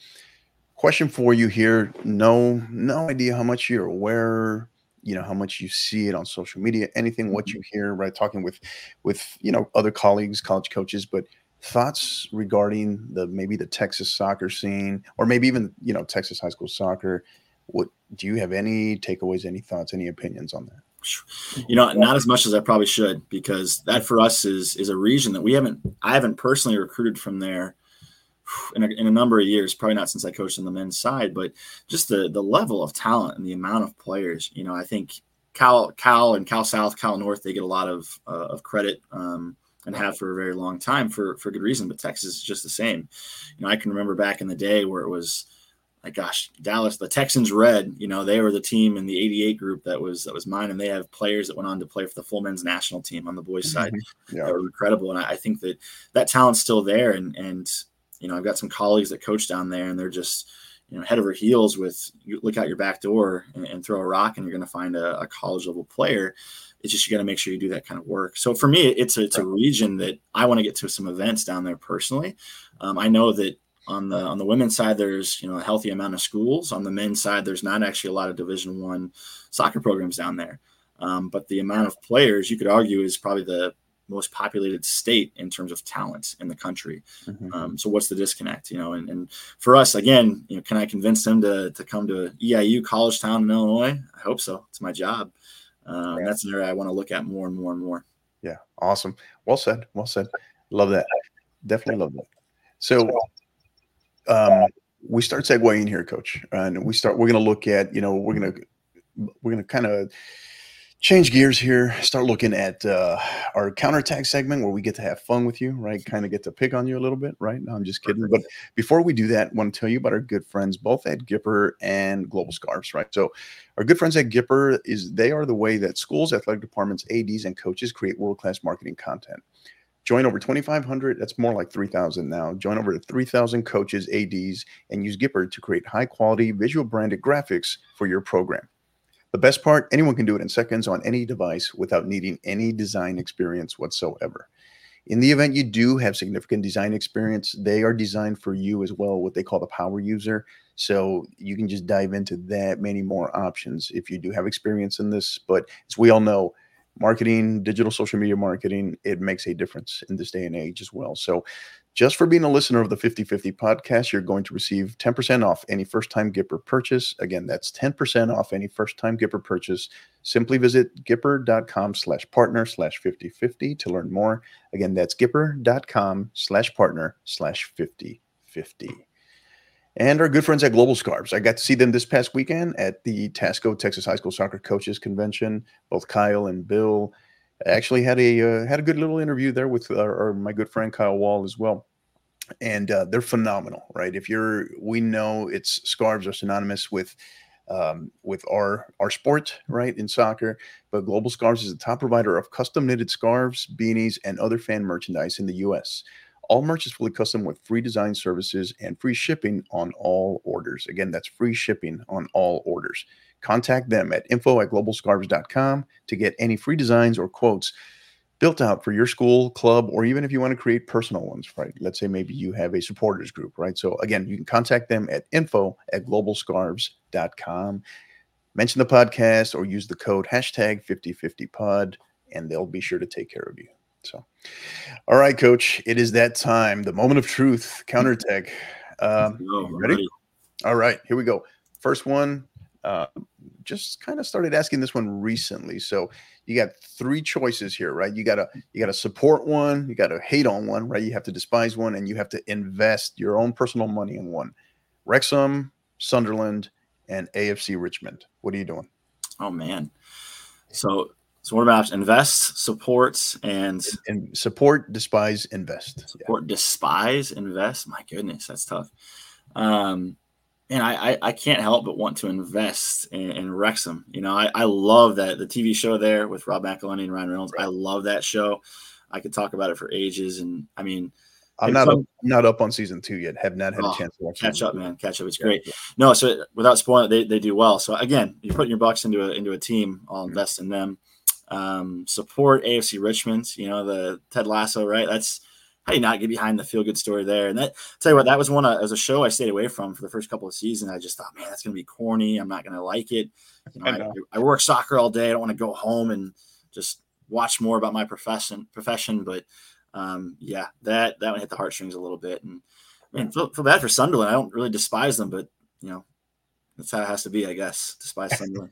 Question for you here. No, no idea how much you're aware, you know, how much you see it on social media, anything, what you hear, right? Talking with, with, you know, other colleagues, college coaches, but thoughts regarding the, maybe the Texas soccer scene, or maybe even, you know, Texas high school soccer. What do you have any takeaways, any thoughts, any opinions on that? You know, not as much as I probably should, because that for us is, is a region that we haven't, I haven't personally recruited from there in a, in a number of years, probably not since I coached on the men's side, but just the, the level of talent and the amount of players. You know, I think Cal, Cal and Cal South, Cal North, they get a lot of, uh, of credit, um, and have for a very long time for, for good reason, but Texas is just the same. You know, I can remember back in the day where it was, my gosh, Dallas, the Texans red, you know, they were the team in the eighty-eight group that was, that was mine. And they have players that went on to play for the full men's national team on the boys' side. Yeah. That were incredible. And I, I think that that talent's still there. And, and, you know, I've got some colleagues that coach down there and they're just, you know, head over heels with, you look out your back door and, and throw a rock and you're going to find a, a college level player. It's just, you got to make sure you do that kind of work. So for me, it's a, it's a region that I want to get to some events down there personally. Um, I know that, On the on the women's side, there's, you know, a healthy amount of schools. On the men's side, there's not actually a lot of Division One soccer programs down there. Um, but the amount of players, you could argue, is probably the most populated state in terms of talent in the country. Mm-hmm. Um, so what's the disconnect? You know, and, and for us, again, you know, can I convince them to to come to E I U, college town in Illinois? I hope so. It's my job. Um, yeah. That's an area I want to look at more and more and more. Yeah, awesome. Well said. Well said. Love that. Definitely love that. So. Um, we start segueing here, Coach, and we start. We're going to look at, you know, we're going to we're going to kind of change gears here. Start looking at uh, our counterattack segment where we get to have fun with you, right? Kind of get to pick on you a little bit, right? No, I'm just kidding. But before we do that, I want to tell you about our good friends, both at Gipper and Global Scarves, right? So, our good friends at Gipper is they are the way that schools, athletic departments, A Ds, and coaches create world-class marketing content. Join over twenty-five hundred, that's more like three thousand now. Join over three thousand coaches, A Ds, and use Gipper to create high-quality visual branded graphics for your program. The best part, anyone can do it in seconds on any device without needing any design experience whatsoever. In the event you do have significant design experience, they are designed for you as well, what they call the power user. So you can just dive into that many more options if you do have experience in this. But as we all know, marketing, digital social media marketing, it makes a difference in this day and age as well. So just for being a listener of the fifty-fifty podcast, you're going to receive ten percent off any first-time Gipper purchase. Again, that's ten percent off any first-time Gipper purchase. Simply visit gipper.com slash partner slash 5050 to learn more. Again, that's gipper.com slash partner slash 5050. And our good friends at Global Scarves. I got to see them this past weekend at the Tasco Texas High School Soccer Coaches Convention. Both Kyle and Bill actually had a uh, had a good little interview there with our, our, my good friend Kyle Wall as well. And uh, they're phenomenal, right? If you're, we know it's scarves are synonymous with um, with our our sport, right, in soccer. But Global Scarves is the top provider of custom knitted scarves, beanies, and other fan merchandise in the U S All merch is fully custom with free design services and free shipping on all orders. Again, that's free shipping on all orders. Contact them at info at globalscarves.com to get any free designs or quotes built out for your school, club, or even if you want to create personal ones, right? Let's say maybe you have a supporters group, right? So again, you can contact them at info at globalscarves.com. Mention the podcast or use the code hashtag fifty fifty pod, and they'll be sure to take care of you. So, all right, Coach, it is that time, the moment of truth, counterattack. Um, Hello, ready? ready? All right, here we go. First one, uh, just kind of started asking this one recently. So you got three choices here, right? You got to you got to support one, you got to hate on one, right? You have to despise one, and you have to invest your own personal money in one. Wrexham, Sunderland, and A F C Richmond. What are you doing? Oh, man. So so what about invest, support, and... and support, despise, invest. Support, yeah. Despise, invest. My goodness, that's tough. Um, and I, I, I can't help but want to invest in, in Wrexham. You know, I, I love that the T V show there with Rob McElhenney and Ryan Reynolds. Right. I love that show. I could talk about it for ages. And I mean, I'm not, some, up, not up on season two yet. Have not had oh, a chance to watch catch up, man. Catch up is great. Yeah. No, so without spoiling, they they do well. So again, you're putting your bucks into a into a team. I'll mm-hmm. invest in them. Um, support A F C Richmond. You know, the Ted Lasso, right? That's how you not get behind the feel good story there. And that, I'll tell you what, that was one uh, as a show I stayed away from for the first couple of seasons. I just thought, man, that's gonna be corny. I'm not gonna like it. You know, I, know. I, I work soccer all day. I don't want to go home and just watch more about my profession. Profession, but. Um, yeah, that, that one hit the heartstrings a little bit, and man, feel, feel bad for Sunderland. I don't really despise them, but you know, that's how it has to be, I guess. Despise Sunderland.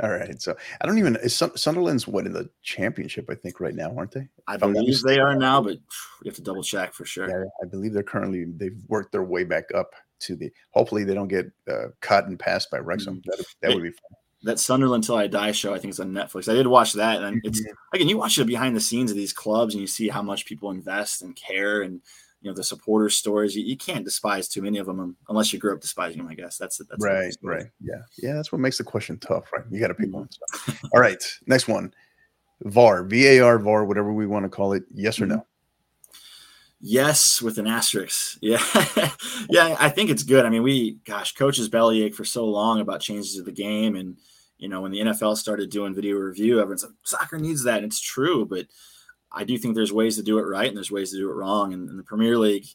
All right. So I don't even, is Sun, Sunderland's what in the championship, I think right now, aren't they? I believe they are now, but we have to double check for sure. Yeah, I believe they're currently, they've worked their way back up to the, hopefully they don't get uh, cut and passed by Wrexham. Mm-hmm. That, that would be fun. That Sunderland Till I Die show, I think, is on Netflix. I did watch that, and it's again, you watch the behind the scenes of these clubs, and you see how much people invest and care, and you know the supporter stories. You, you can't despise too many of them, unless you grew up despising them. I guess that's that's right, right, yeah, yeah. That's what makes the question tough, right? You got to pick one. So. All right, next one, V A R, V A R, V A R, whatever we want to call it. Yes or no? Yes, with an asterisk. Yeah. Yeah, I think it's good. I mean, we, gosh, coaches bellyache for so long about changes to the game. And, you know, when the N F L started doing video review, everyone's like, soccer needs that. And it's true. But I do think there's ways to do it right and there's ways to do it wrong. And in the Premier League,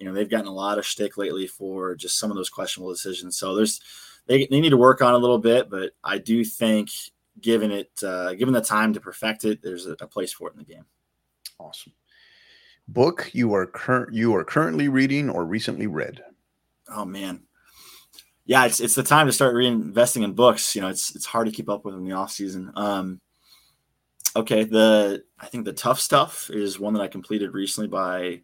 you know, they've gotten a lot of shtick lately for just some of those questionable decisions. So there's they, they need to work on a little bit. But I do think given it, uh, given the time to perfect it, there's a, a place for it in the game. Awesome. Book you are current you are currently reading or recently read? Oh man, yeah, it's it's the time to start reinvesting in books. You know, it's it's hard to keep up with in the off season. Um, okay, the I think the Tough Stuff is one that I completed recently by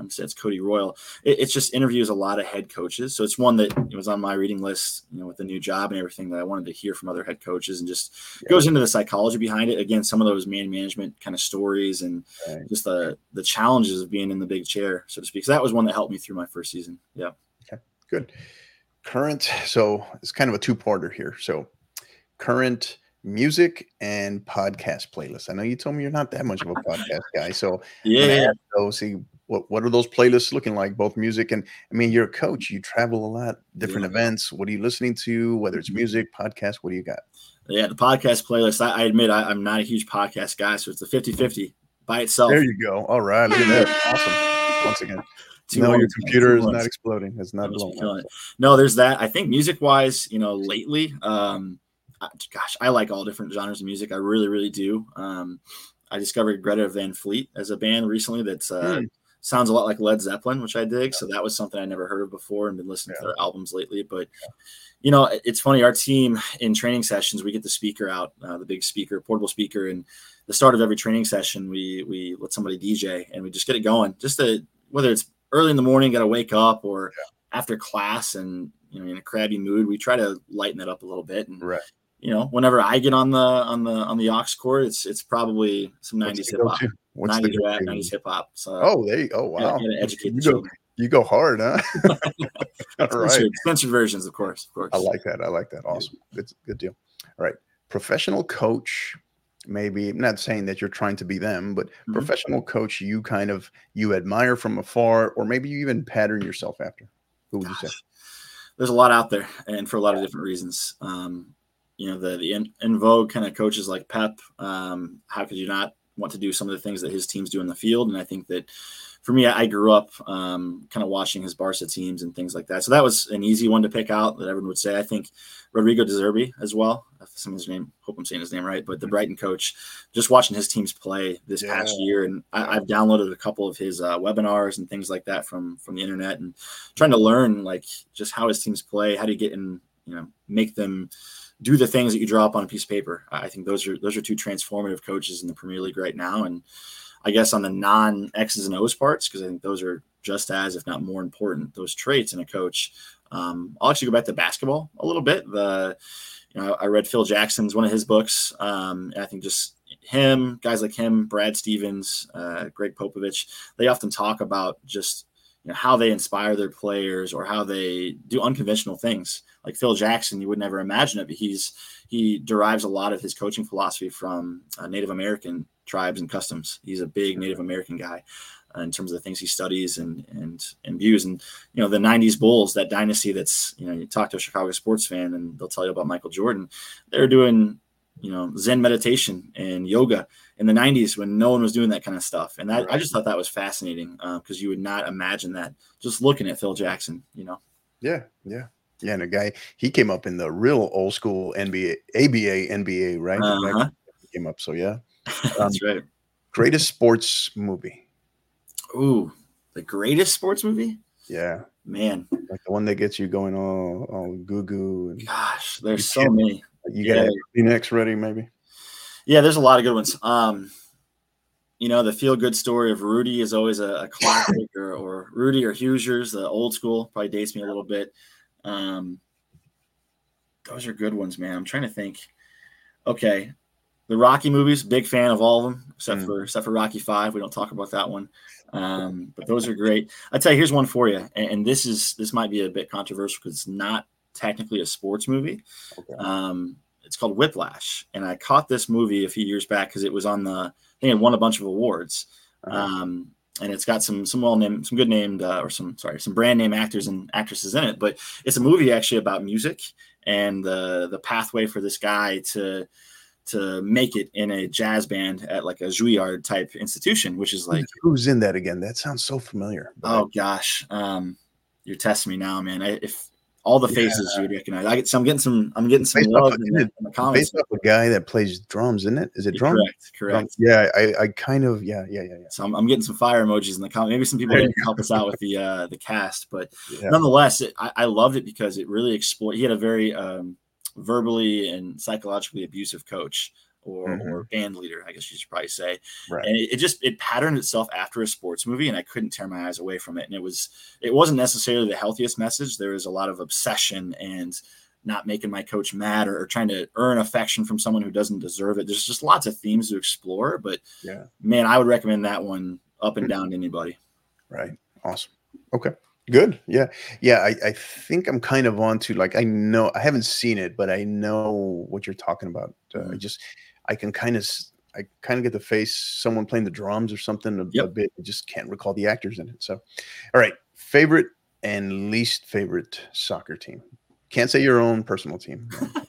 I'm saying it's Cody Royal. It, it's just interviews a lot of head coaches, so it's one that it was on my reading list. You know, with the new job and everything, that I wanted to hear from other head coaches and just yeah. goes into the psychology behind it. Again, some of those man management kind of stories and right. just the the challenges of being in the big chair, so to speak. So that was one that helped me through my first season. Yeah. Okay. Good. Current. So it's kind of a two-parter here. So current. Music and podcast playlist. I know you told me you're not that much of a podcast guy, so yeah. So see what what are those playlists looking like? Both music and I mean, you're a coach. You travel a lot, different yeah. events. What are you listening to? Whether it's music, podcast, what do you got? Yeah, the podcast playlist. I, I admit I, I'm not a huge podcast guy, so it's the fifty-fifty by itself. There you go. All right, look at that. Awesome. Once again. Two no, your computer is not exploding. It's not blowing. No, there's that. I think music-wise, you know, lately. Um, Gosh, I like all different genres of music. I really, really do. Um, I discovered Greta Van Fleet as a band recently that uh, mm. sounds a lot like Led Zeppelin, which I dig. Yeah. So that was something I never heard of before and been listening yeah. to their albums lately. But, yeah. you know, it's funny. Our team in training sessions, we get the speaker out, uh, the big speaker, portable speaker. And the start of every training session, we we let somebody D J and we just get it going. Just to, whether it's early in the morning, got to wake up or yeah. after class and, you know, in a crabby mood, we try to lighten it up a little bit. And, right. You know, whenever I get on the on the on the aux cord, it's it's probably some nineties hip hop, nineties rap, nineties hip hop. So oh, there you go. Oh, wow. You, gotta you, go, you go hard, huh? Censored right. versions, of course, of course. I like that. I like that. Awesome. Good, good deal. All right, professional coach. Maybe I'm not saying that you're trying to be them, but mm-hmm. professional coach you kind of you admire from afar, or maybe you even pattern yourself after. Who would you say? There's a lot out there, and for a lot of different reasons. Um, You know, the, the in, in vogue kind of coaches like Pep, um, how could you not want to do some of the things that his teams do in the field? And I think that for me, I grew up um, kind of watching his Barca teams and things like that. So that was an easy one to pick out that everyone would say. I think Rodrigo De Zerbi as well. Someone's name, hope I'm saying his name right, but the Brighton coach, just watching his teams play this yeah. past year. And I, I've downloaded a couple of his uh, webinars and things like that from, from the internet and trying to learn like just how his teams play, how to get in, you know, make them do the things that you draw up on a piece of paper. I think those are, those are two transformative coaches in the Premier League right now. And I guess on the non X's and O's parts, because I think those are just as, if not more important, those traits in a coach. Um, I'll actually go back to basketball a little bit. The, you know, I read Phil Jackson's, one of his books. Um, and I think just him, guys like him, Brad Stevens, uh, Greg Popovich, they often talk about just, you know, how they inspire their players or how they do unconventional things. Like Phil Jackson, you would never imagine it, but he's, he derives a lot of his coaching philosophy from uh, Native American tribes and customs. He's a big Native American guy uh, in terms of the things he studies and, and, and views. And, you know, the nineties Bulls, that dynasty that's, you know, you talk to a Chicago sports fan and they'll tell you about Michael Jordan. They're doing, you know, Zen meditation and yoga in the nineties when no one was doing that kind of stuff. And that, right. I just thought that was fascinating because uh, you would not imagine that just looking at Phil Jackson, you know? Yeah. Yeah. Yeah. And a guy, he came up in the real old school N B A, A B A, N B A, right? Uh-huh. Right? He came up. So yeah. That's um, right. Greatest sports movie. Ooh, the greatest sports movie? Yeah. Man. Like the one that gets you going all, all goo-goo. And gosh, there's so many. You yeah. got the next ready, maybe? Yeah, there's a lot of good ones. Um, you know, the feel-good story of Rudy is always a, a classic, or, or Rudy or Hoosiers, the old school, probably dates me a little bit. Um, those are good ones, man. I'm trying to think. Okay. The Rocky movies, big fan of all of them, except mm. for except for Rocky five. We don't talk about that one, um, but those are great. I tell you, here's one for you, and, and this is this might be a bit controversial because it's not technically a sports movie. Okay. Um, it's called Whiplash, and I caught this movie a few years back because it was on the. I think it won a bunch of awards, uh-huh. um, and it's got some some well named some good named uh, or some sorry some brand name actors and actresses in it. But it's a movie actually about music and the the pathway for this guy to. to make it in a jazz band at like a Juilliard type institution, which is like, who's in that again? That sounds so familiar. But... Oh gosh. Um, you're testing me now, man. I, if all the faces yeah. you would recognize, I get, so I'm getting some, I'm getting some love in the, in the comments. Based off a guy that plays drums, isn't it? Is it drums? Correct. Correct. Um, yeah. I, I kind of, yeah, yeah, yeah. yeah. So I'm, I'm getting some fire emojis in the comments. Maybe some people didn't help us out with the, uh, the cast, but yeah. nonetheless, it, I, I loved it because it really explored, he had a very, um, verbally and psychologically abusive coach or, mm-hmm. or band leader, I guess you should probably say. Right. And it, it just, it patterned itself after a sports movie and I couldn't tear my eyes away from it. And it was, it wasn't necessarily the healthiest message. There was a lot of obsession and not making my coach mad or, or trying to earn affection from someone who doesn't deserve it. There's just lots of themes to explore, but yeah, man, I would recommend that one up and down to anybody. Right. Awesome. Okay. Good. Yeah. Yeah. I, I think I'm kind of on to like, I know I haven't seen it, but I know what you're talking about. Uh, I just, I can kind of, I kind of get the face, someone playing the drums or something a, yep. a bit. I just can't recall the actors in it. So, all right. Favorite and least favorite soccer team. Can't say your own personal team. This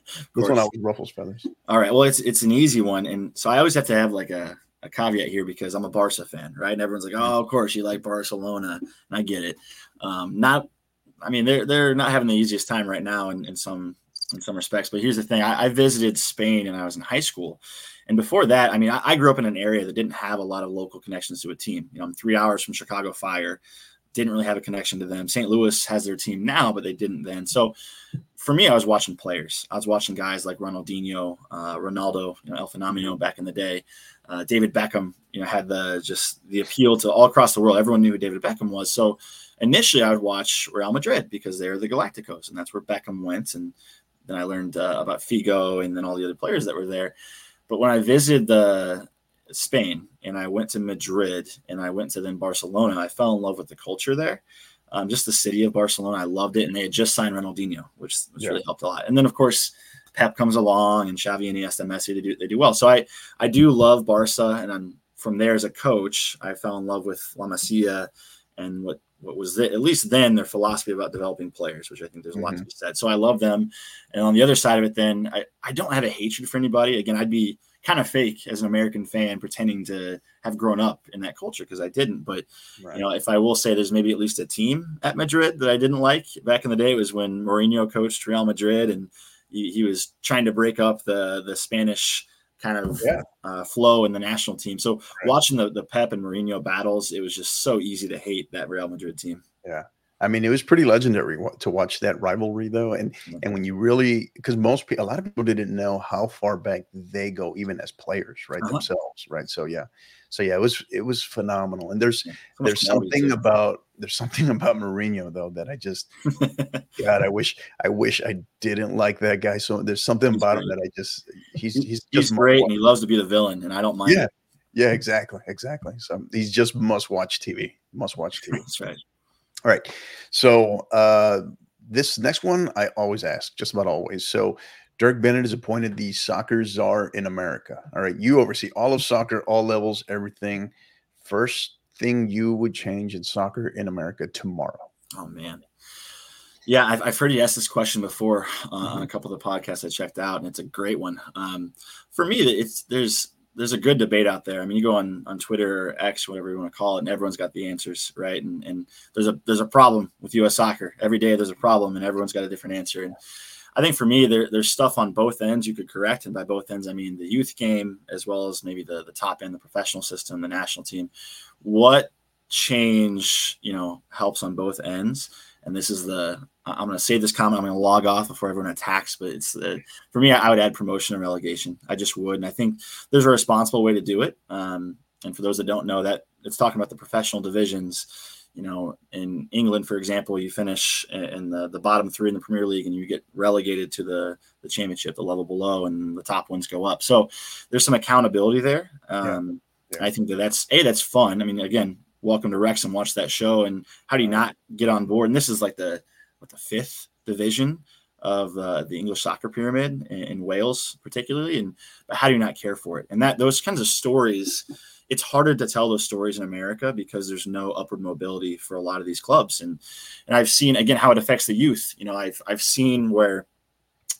one always ruffles feathers. All right. Well, it's, it's an easy one. And so I always have to have like a, a caveat here because I'm a Barca fan, right? And everyone's like, oh, of course you like Barcelona. And I get it. Um, not, I mean, they're, they're not having the easiest time right now in, in some, in some respects, but here's the thing. I, I visited Spain and I was in high school. And before that, I mean, I, I grew up in an area that didn't have a lot of local connections to a team. You know, I'm three hours from Chicago Fire, didn't really have a connection to them. Saint Louis has their team now, but they didn't then. So for me, I was watching players. I was watching guys like Ronaldinho, uh, Ronaldo, you know, El Fenomeno back in the day. Uh, David Beckham, you know, had the just the appeal to all across the world. Everyone knew who David Beckham was. So initially, I would watch Real Madrid because they're the Galacticos, and that's where Beckham went. And then I learned uh, about Figo and then all the other players that were there. But when I visited the Spain and I went to Madrid and I went to then Barcelona, I fell in love with the culture there. Um, just the city of Barcelona, I loved it. And they had just signed Ronaldinho, which, which yeah. really helped a lot. And then, of course, Pep comes along and Xavi, Iniesta, Messi, they do, they do well. So I, I do love Barca. And I'm from there as a coach, I fell in love with La Masia and what what was the, at least then their philosophy about developing players, which I think there's a lot mm-hmm. to be said. So I love them. And on the other side of it, then I, I don't have a hatred for anybody. Again, I'd be, kind of fake as an American fan pretending to have grown up in that culture, because I didn't. But, right. you know, if I will say there's maybe at least a team at Madrid that I didn't like back in the day, it was when Mourinho coached Real Madrid, and he, he was trying to break up the, the Spanish kind of yeah. uh, flow in the national team. So right. watching the, the Pep and Mourinho battles, it was just so easy to hate that Real Madrid team. Yeah. I mean, it was pretty legendary to watch that rivalry, though. And mm-hmm. and when you really – because most people – a lot of people didn't know how far back they go, even as players, right, uh-huh. themselves, right? So, yeah. So, yeah, it was it was phenomenal. And there's yeah, there's something about – there's something about Mourinho, though, that I just – God, I wish I wish I didn't like that guy. So there's something he's about great. him that I just – he's he's, he's just great, and he loves to be the villain, and I don't mind yeah. it. Yeah, exactly, exactly. So he's just must-watch T V, must-watch T V. That's right. All right. So uh, this next one I always ask, just about always. So Dirk Bennett is appointed the soccer czar in America. All right. You oversee all of soccer, all levels, everything. First thing you would change in soccer in America tomorrow. Oh, man. Yeah, I've, I've heard you ask this question before uh, mm-hmm. on a couple of the podcasts I checked out, and it's a great one. Um, for me, it's there's there's a good debate out there. I mean, you go on, on Twitter or X, whatever you want to call it, and everyone's got the answers, right? And and there's a there's a problem with U S soccer. Every day there's a problem, and everyone's got a different answer. And I think for me, there, there's stuff on both ends you could correct. And by both ends, I mean the youth game as well as maybe the, the top end, the professional system, the national team. What change, you know, helps on both ends? And this is the – I'm going to save this comment. I'm going to log off before everyone attacks. But it's the, for me, I would add promotion and relegation. I just would. And I think there's a responsible way to do it. Um, and for those that don't know, that it's talking about the professional divisions. You know, in England, for example, you finish in the, the bottom three in the Premier League and you get relegated to the, the championship, the level below, and the top ones go up. So there's some accountability there. Um, yeah. Yeah. I think that that's – A, that's fun. I mean, again, welcome to Wrexham, watch that show. And how do you not get on board? And this is like the – with the fifth division of uh, the English soccer pyramid in, in Wales, particularly, and but how do you not care for it? And that those kinds of stories, it's harder to tell those stories in America because there's no upward mobility for a lot of these clubs. And and I've seen again how it affects the youth. You know, I've I've seen where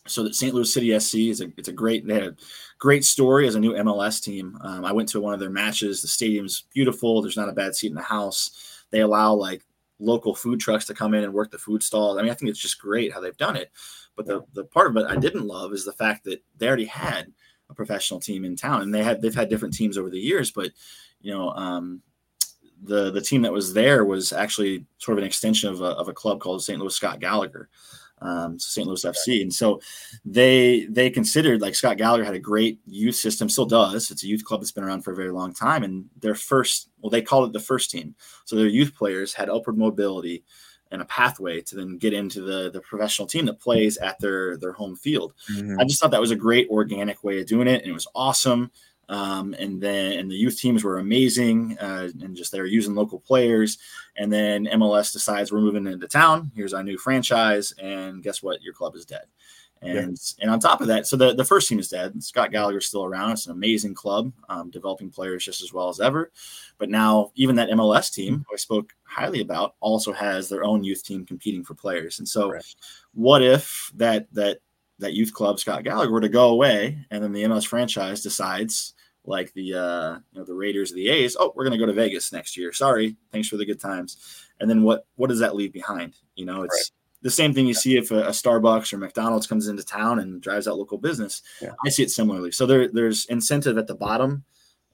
so that Saint Louis City S C is a it's a great they had a great story as a new M L S team. Um, I went to one of their matches. The stadium's beautiful. There's not a bad seat in the house. They allow like local food trucks to come in and work the food stalls. I mean, I think it's just great how they've done it. But the, the part of it I didn't love is the fact that they already had a professional team in town, and they had, they've had different teams over the years, but you know, um, the, the team that was there was actually sort of an extension of a, of a club called Saint Louis Scott Gallagher, um, Saint Louis F C. And so they, they considered like Scott Gallagher had a great youth system, still does. It's a youth club that's been around for a very long time. And their first, well, they called it the first team. So their youth players had upward mobility and a pathway to then get into the, the professional team that plays at their, their home field. Mm-hmm. I just thought that was a great organic way of doing it. And it was awesome. Um, and then and the youth teams were amazing, uh, and just they were using local players. And then M L S decides we're moving into town. Here's our new franchise, and guess what? Your club is dead. And yeah. and on top of that, so the, the first team is dead. Scott Gallagher's still around. It's an amazing club, um, developing players just as well as ever. But now even that M L S team who I spoke highly about also has their own youth team competing for players. And so right. what if that that that youth club, Scott Gallagher, were to go away, and then the M L S franchise decides – like the uh, you know the Raiders, or the A's. Oh, we're gonna go to Vegas next year. Sorry, thanks for the good times. And then what what does that leave behind? You know, it's right. the same thing you yeah. see if a, a Starbucks or McDonald's comes into town and drives out local business. Yeah. I see it similarly. So there there's incentive at the bottom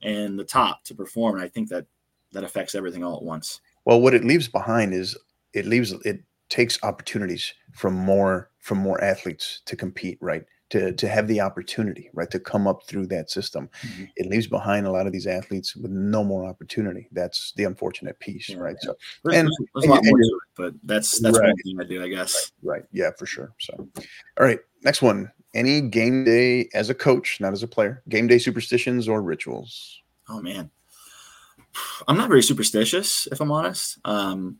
and the top to perform, and I think that that affects everything all at once. Well, what it leaves behind is it leaves it takes opportunities from more from more athletes to compete, right? to to have the opportunity, right, to come up through that system. Mm-hmm. It leaves behind a lot of these athletes with no more opportunity. That's the unfortunate piece, yeah, right? Yeah. So there's, and, there's and, a lot and, more to it, but that's that's right. one thing I do, I guess. Right, right, yeah, for sure. So, all right, next one. Any game day as a coach, not as a player, game day superstitions or rituals? Oh, man. I'm not very superstitious, if I'm honest. Um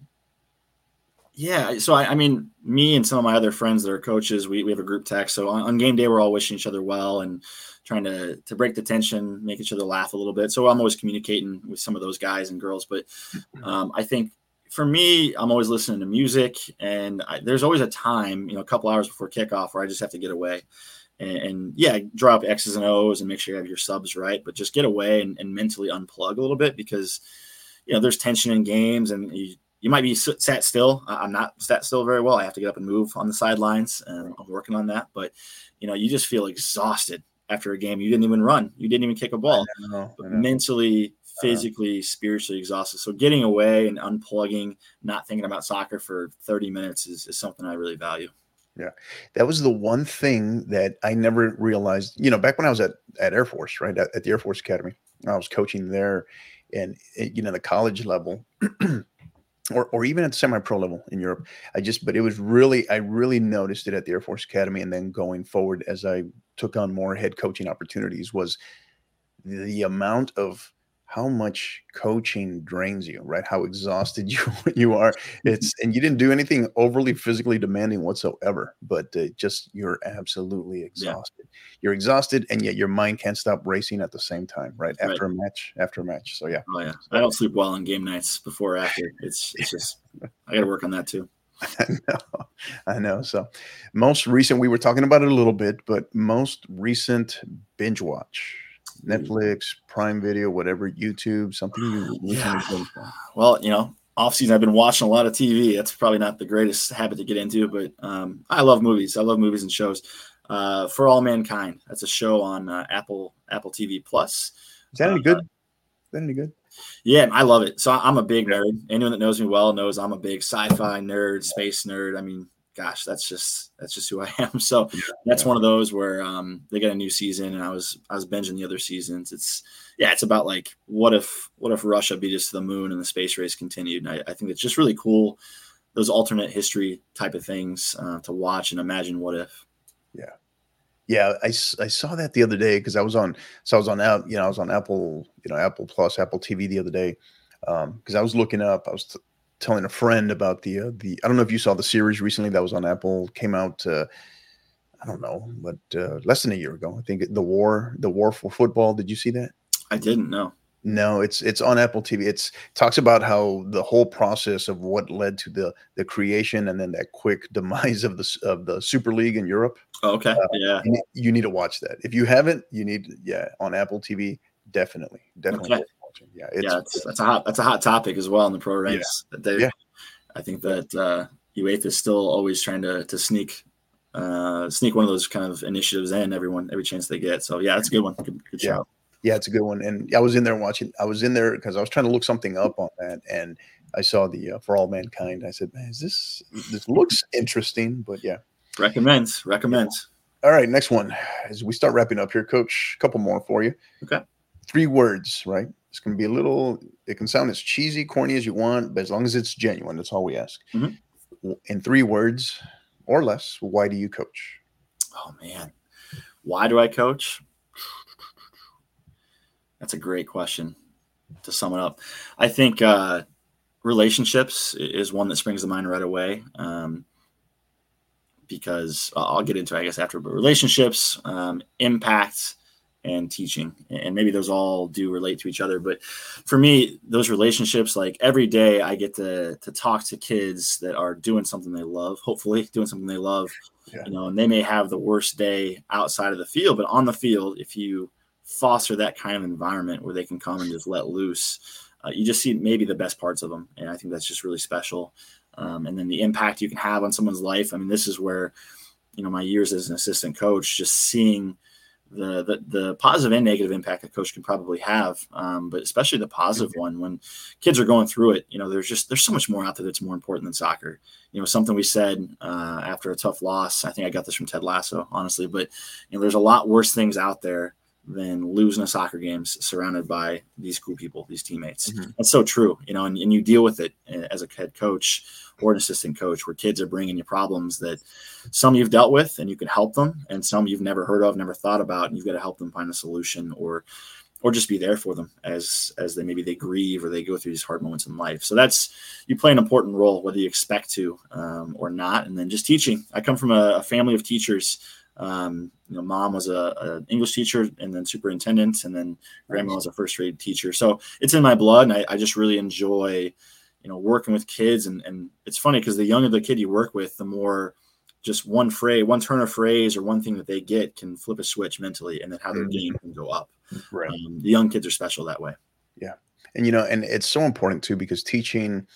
Yeah, so I, I mean, me and some of my other friends that are coaches, we, we have a group text. So on, on game day, we're all wishing each other well and trying to to break the tension, make each other laugh a little bit. So I'm always communicating with some of those guys and girls. But um, I think for me, I'm always listening to music, and I, there's always a time, you know, a couple hours before kickoff where I just have to get away and, and yeah, draw up X's and O's and make sure you have your subs right, but just get away and, and mentally unplug a little bit, because, you know, there's tension in games, and you, you might be sat still. I'm not sat still very well. I have to get up and move on the sidelines, and I'm working on that, but you know, you just feel exhausted after a game. You didn't even run. You didn't even kick a ball. I know, I know. Mentally, physically, spiritually exhausted. So getting away and unplugging, not thinking about soccer for thirty minutes is, is something I really value. Yeah. That was the one thing that I never realized, you know, back when I was at, at Air Force, right, at, at the Air Force Academy, I was coaching there, and, it, you know, the college level or, or even at semi-pro level in Europe, I just, but it was really, I really noticed it at the Air Force Academy. And then going forward, as I took on more head coaching opportunities, was the amount of how much coaching drains you, right? How exhausted you you are. It's, and you didn't do anything overly physically demanding whatsoever, but uh, just you're absolutely exhausted. Yeah. You're exhausted, and yet your mind can't stop racing at the same time, right? After right. a match, after a match. So yeah. Oh yeah. I don't sleep well on game nights before or after. It's it's just I got to work on that too. I know. I know. So most recent, we were talking about it a little bit, but most recent binge watch. Netflix, Prime Video, whatever, YouTube, something you yeah. Well, you know, off season I've been watching a lot of T V. That's probably not the greatest habit to get into, but um, I love movies. I love movies and shows. Uh, For All Mankind, that's a show on uh, Apple Apple T V Plus. Is that any uh, good? Is that any good? Yeah, I love it. So I'm a big nerd. Anyone that knows me well knows I'm a big sci-fi nerd, space nerd. I mean, gosh, that's just that's just who I am. So that's one of those where um, they got a new season, and I was I was binging the other seasons. It's yeah, it's about like what if what if Russia beat us to the moon and the space race continued? And I, I think it's just really cool, those alternate history type of things uh, to watch and imagine what if. Yeah, yeah, I, I saw that the other day because I was on so I was on you know I was on Apple you know Apple Plus Apple T V the other day because um, I was looking up I was. T- telling a friend about the, uh, the, I don't know if you saw the series recently that was on Apple, came out, uh, I don't know, but uh, less than a year ago, I think the war, the war for football. Did you see that? I didn't know. No, it's, it's on Apple T V. It's talks about how the whole process of what led to the, the creation and then that quick demise of the, of the Super League in Europe. Oh, okay. Uh, yeah. You need to watch that. If you haven't, you need, yeah, on Apple T V. Definitely. Definitely. Okay. Yeah, it's, yeah, it's, that's a hot that's a hot topic as well in the pro ranks. Yeah. They, yeah. I think that uh, UEFA is still always trying to to sneak uh, sneak one of those kind of initiatives in everyone every chance they get. So yeah, that's a good one. Good, good yeah. shout. Yeah, it's a good one. And I was in there watching. I was in there because I was trying to look something up on that, and I saw the uh, For All Mankind. I said, man, is this this looks interesting? But yeah, recommends recommends. Yeah. All right, next one as we start wrapping up here, Coach. A couple more for you. Okay, three words, right? It's going to be a little, it can sound as cheesy, corny as you want, but as long as it's genuine, that's all we ask. Mm-hmm. In three words or less, why do you coach? Oh, man. Why do I coach? That's a great question to sum it up. I think uh, relationships is one that springs to mind right away um, because I'll get into it, I guess, after, but relationships, um, impact, and teaching, and maybe those all do relate to each other. But for me, those relationships, like every day I get to to talk to kids that are doing something they love, hopefully doing something they love, yeah. you know, and they may have the worst day outside of the field, but on the field, if you foster that kind of environment where they can come and just let loose, uh, you just see maybe the best parts of them. And I think that's just really special. Um, and then the impact you can have on someone's life. I mean, this is where, you know, my years as an assistant coach, just seeing The, the the positive and negative impact a coach can probably have, um, but especially the positive mm-hmm. one when kids are going through it. You know, there's just there's so much more out there that's more important than soccer. You know, something we said uh, after a tough loss. I think I got this from Ted Lasso, honestly. But you know, there's a lot worse things out there than losing a soccer game surrounded by these cool people, these teammates. Mm-hmm. That's so true. You know, and, and you deal with it as a head coach or an assistant coach where kids are bringing you problems that some you've dealt with and you can help them, and some you've never heard of, never thought about, and you've got to help them find a solution or or just be there for them as as they maybe they grieve or they go through these hard moments in life. So that's, you play an important role, whether you expect to um, or not. And then just teaching. I come from a, a family of teachers. Um, you know, mom was a, a English teacher and then superintendent, and then grandma was a first grade teacher. So it's in my blood, and I, I just really enjoy you know, working with kids. And, and it's funny because the younger the kid you work with, the more just one phrase, one turn of phrase or one thing that they get can flip a switch mentally, and then how their game can go up. Right. Um, the young kids are special that way. Yeah. And, you know, and it's so important too, because teaching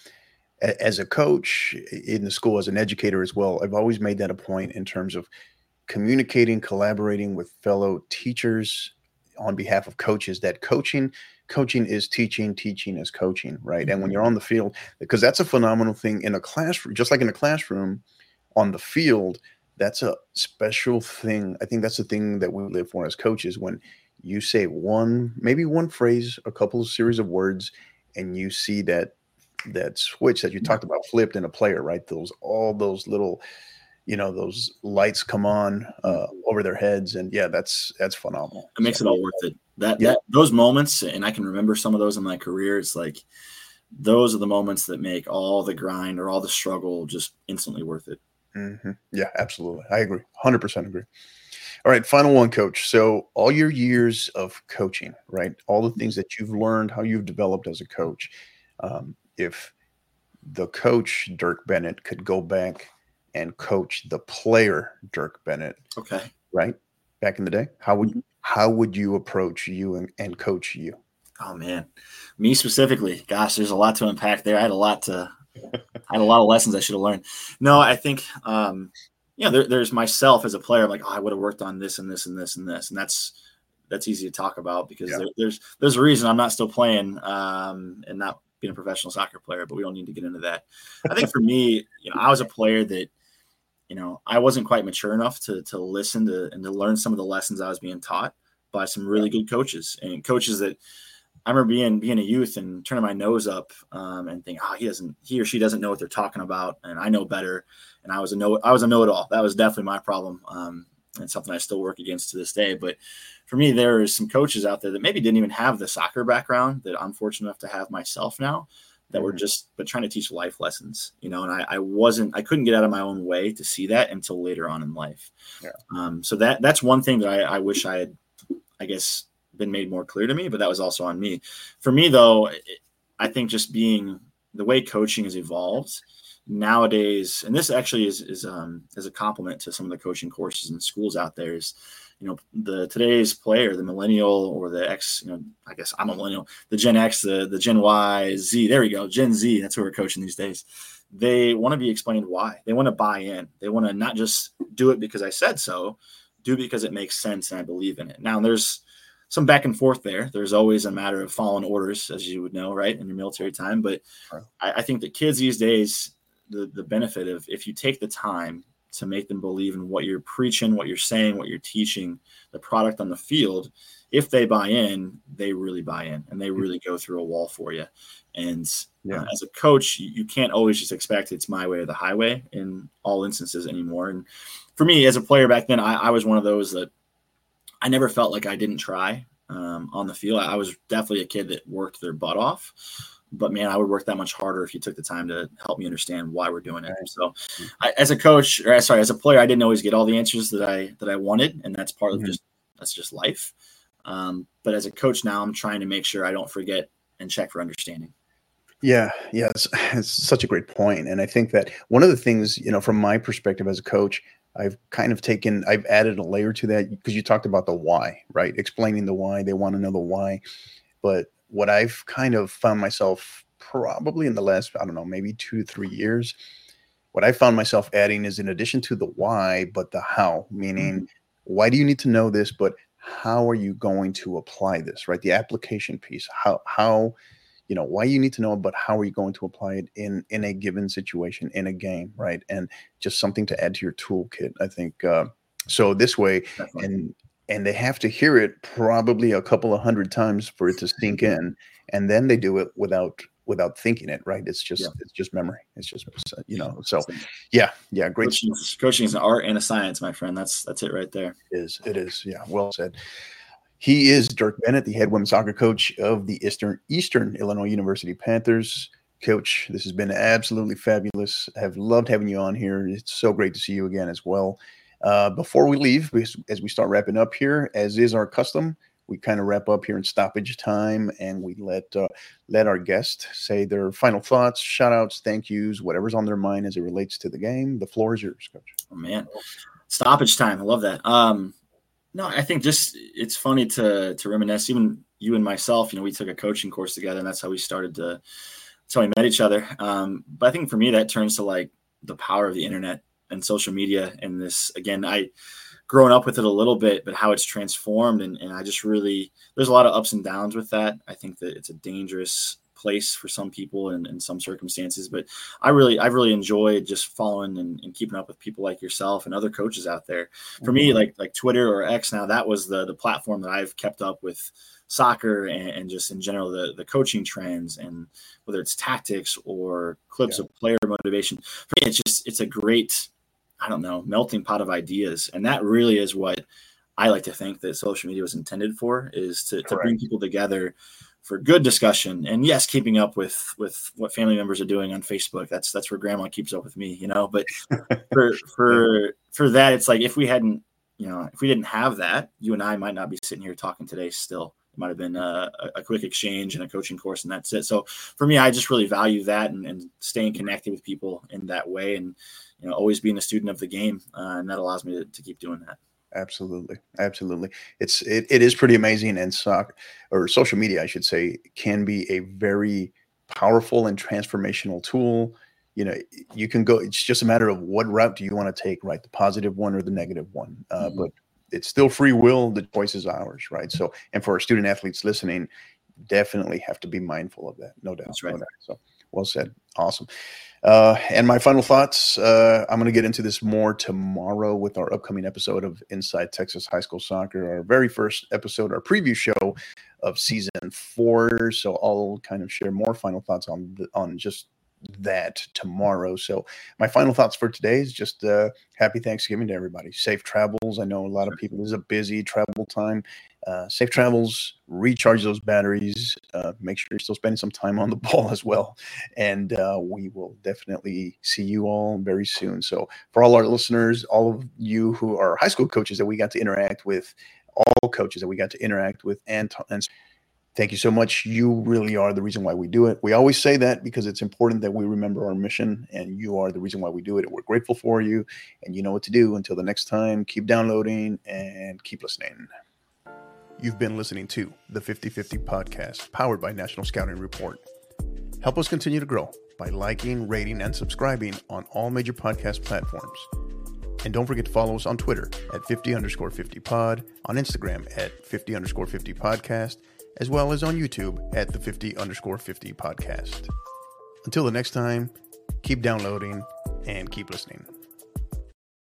a, as a coach in the school, as an educator as well, I've always made that a point in terms of communicating, collaborating with fellow teachers on behalf of coaches, that coaching, coaching is teaching, teaching is coaching, right? And when you're on the field, because that's a phenomenal thing in a classroom, just like in a classroom, on the field, that's a special thing. I think that's the thing that we live for as coaches. When you say one, maybe one phrase, a couple of series of words, and you see that that switch that you talked about flipped in a player, right? Those, all those little, you know, those lights come on uh, over their heads. And yeah, that's, that's phenomenal. It makes so, it all worth it. That, yeah. that those moments, and I can remember some of those in my career, it's like, those are the moments that make all the grind or all the struggle just instantly worth it. Mm-hmm. Yeah, absolutely. I agree. one hundred percent agree. All right, final one, Coach. So all your years of coaching, right, all the things that you've learned, how you've developed as a coach, um, if the coach, Dirk Bennett, could go back and coach the player, Dirk Bennett, okay, right, back in the day, how would, how would you approach you and, and coach you? Oh, man. Me specifically. Gosh, there's a lot to unpack there. I had a lot to – I had a lot of lessons I should have learned. No, I think, um, you know, there, there's myself as a player. I'm like, oh, I would have worked on this and this and this and this. And that's, that's easy to talk about because yeah. there, there's, there's a reason I'm not still playing um, and not being a professional soccer player, but we don't need to get into that. I think for me, you know, I was a player that, you know, I wasn't quite mature enough to, to listen to and to learn some of the lessons I was being taught by some really yeah. good coaches and coaches that, I remember being being a youth and turning my nose up um, and thinking, oh, he doesn't, he or she doesn't know what they're talking about, and I know better. And I was a know, I was a know-it-all. That was definitely my problem, um, and something I still work against to this day. But for me, there is some coaches out there that maybe didn't even have the soccer background that I'm fortunate enough to have myself now, that mm-hmm. were just but trying to teach life lessons, you know. And I, I wasn't, I couldn't get out of my own way to see that until later on in life. Yeah. Um, so that that's one thing that I, I wish I had, I guess. been made more clear to me, but that was also on me. For me though, I think just being the way coaching has evolved nowadays, and this actually is, is, um, is a compliment to some of the coaching courses and schools out there is, you know, the today's player, the millennial or the X, you know, I guess I'm a millennial, the Gen X, the, the Gen Y, Z, there we go. Gen Z, that's who we're coaching these days. They want to be explained why. They want to buy in. They want to not just do it because I said so, do it because it makes sense and I believe in it. Now there's some back and forth there. There's always a matter of following orders, as you would know, right, in your military time. But I, I think that kids these days, the, the benefit of if you take the time to make them believe in what you're preaching, what you're saying, what you're teaching, the product on the field, if they buy in, they really buy in and they really go through a wall for you. And yeah. uh, as a coach, you, you can't always just expect it's my way or the highway in all instances anymore. And for me as a player back then, I, I was one of those that I never felt like I didn't try um, on the field. I was definitely a kid that worked their butt off, but man, I would work that much harder if you took the time to help me understand why we're doing it. So I, as a coach, or sorry, as a player, I didn't always get all the answers that I, that I wanted. And that's part mm-hmm. of just, that's just life. Um, but as a coach now, I'm trying to make sure I don't forget and check for understanding. Yeah. Yeah. It's, it's such a great point. And I think that one of the things, you know, from my perspective as a coach, I've kind of taken, I've added a layer to that because you talked about the why, right? Explaining the why, they want to know the why. But what I've kind of found myself probably in the last, I don't know, maybe two, three years, what I found myself adding is in addition to the why, but the how, meaning why do you need to know this, but how are you going to apply this, right? The application piece, how, how, you know, why you need to know, but how are you going to apply it in, in a given situation, in a game, right? And just something to add to your toolkit, I think. Uh, so this way, Definitely. and and they have to hear it probably a couple of hundred times for it to sink in, and then they do it without without thinking it, right? It's just yeah. it's just memory. It's just, you know, so yeah, yeah, great. Coaching, coaching is an art and a science, my friend. That's that's it right there. It is, it is, yeah, well said. He is Dirk Bennett, the head women's soccer coach of the Eastern Eastern Illinois University Panthers. Coach, this has been absolutely fabulous. I've loved having you on here. It's so great to see you again as well. Uh, before we leave, as we start wrapping up here, as is our custom, we kind of wrap up here in stoppage time, and we let uh, let our guests say their final thoughts, shout-outs, thank yous, whatever's on their mind as it relates to the game. The floor is yours, Coach. Oh, man. Stoppage time. I love that. Um, no, I think just it's funny to to reminisce. Even you and myself, you know, we took a coaching course together, and that's how we started to – that's how we met each other. Um, but I think for me that turns to, like, the power of the internet and social media and this – again, I – growing up with it a little bit, but how it's transformed. And, and I just really, there's a lot of ups and downs with that. I think that it's a dangerous place for some people and in some circumstances, but I really, I've really enjoyed just following and, and keeping up with people like yourself and other coaches out there. For me, like, like Twitter or X now, that was the the platform that I've kept up with soccer and, and just in general, the, the coaching trends, and whether it's tactics or clips yeah. of player motivation. For me, it's just, it's a great, I don't know, melting pot of ideas. And that really is what I like to think that social media was intended for, is to, to bring people together for good discussion. And yes, keeping up with, with what family members are doing on Facebook. That's, that's where grandma keeps up with me, you know, but for, for, for that, it's like, if we hadn't, you know, if we didn't have that, you and I might not be sitting here talking today still. It might've been a, a quick exchange and a coaching course, and that's it. So for me, I just really value that and, and staying connected with people in that way. And, you know, always being a student of the game, uh, and that allows me to, to keep doing that. Absolutely, absolutely. It's it, it is pretty amazing, and soc or social media, I should say, can be a very powerful and transformational tool. You know, you can go. It's just a matter of what route do you want to take, right? The positive one or the negative one. Uh, mm-hmm. But it's still free will. The choice is ours, right? So, and for our student athletes listening, definitely have to be mindful of that. No doubt. That's right. No doubt. So, well said. Awesome. Uh, and my final thoughts, uh, I'm going to get into this more tomorrow with our upcoming episode of Inside Texas High School Soccer, our very first episode, our preview show of season four. So I'll kind of share more final thoughts on on just that tomorrow. So my final thoughts for today is just uh, happy Thanksgiving to everybody. Safe travels. I know a lot of people, this is a busy travel time. Uh, safe travels, recharge those batteries, uh, make sure you're still spending some time on the ball as well. And uh, we will definitely see you all very soon. So for all our listeners, all of you who are high school coaches that we got to interact with, all coaches that we got to interact with, and, and thank you so much. You really are the reason why we do it. We always say that because it's important that we remember our mission, and you are the reason why we do it. We're grateful for you, and you know what to do. Until the next time, keep downloading and keep listening. You've been listening to the fifty fifty Podcast, powered by National Scouting Report. Help us continue to grow by liking, rating, and subscribing on all major podcast platforms. And don't forget to follow us on Twitter at fifty underscore fifty pod, on Instagram at fifty underscore fifty podcast, as well as on YouTube at the fifty underscore fifty podcast. Until the next time, keep downloading and keep listening.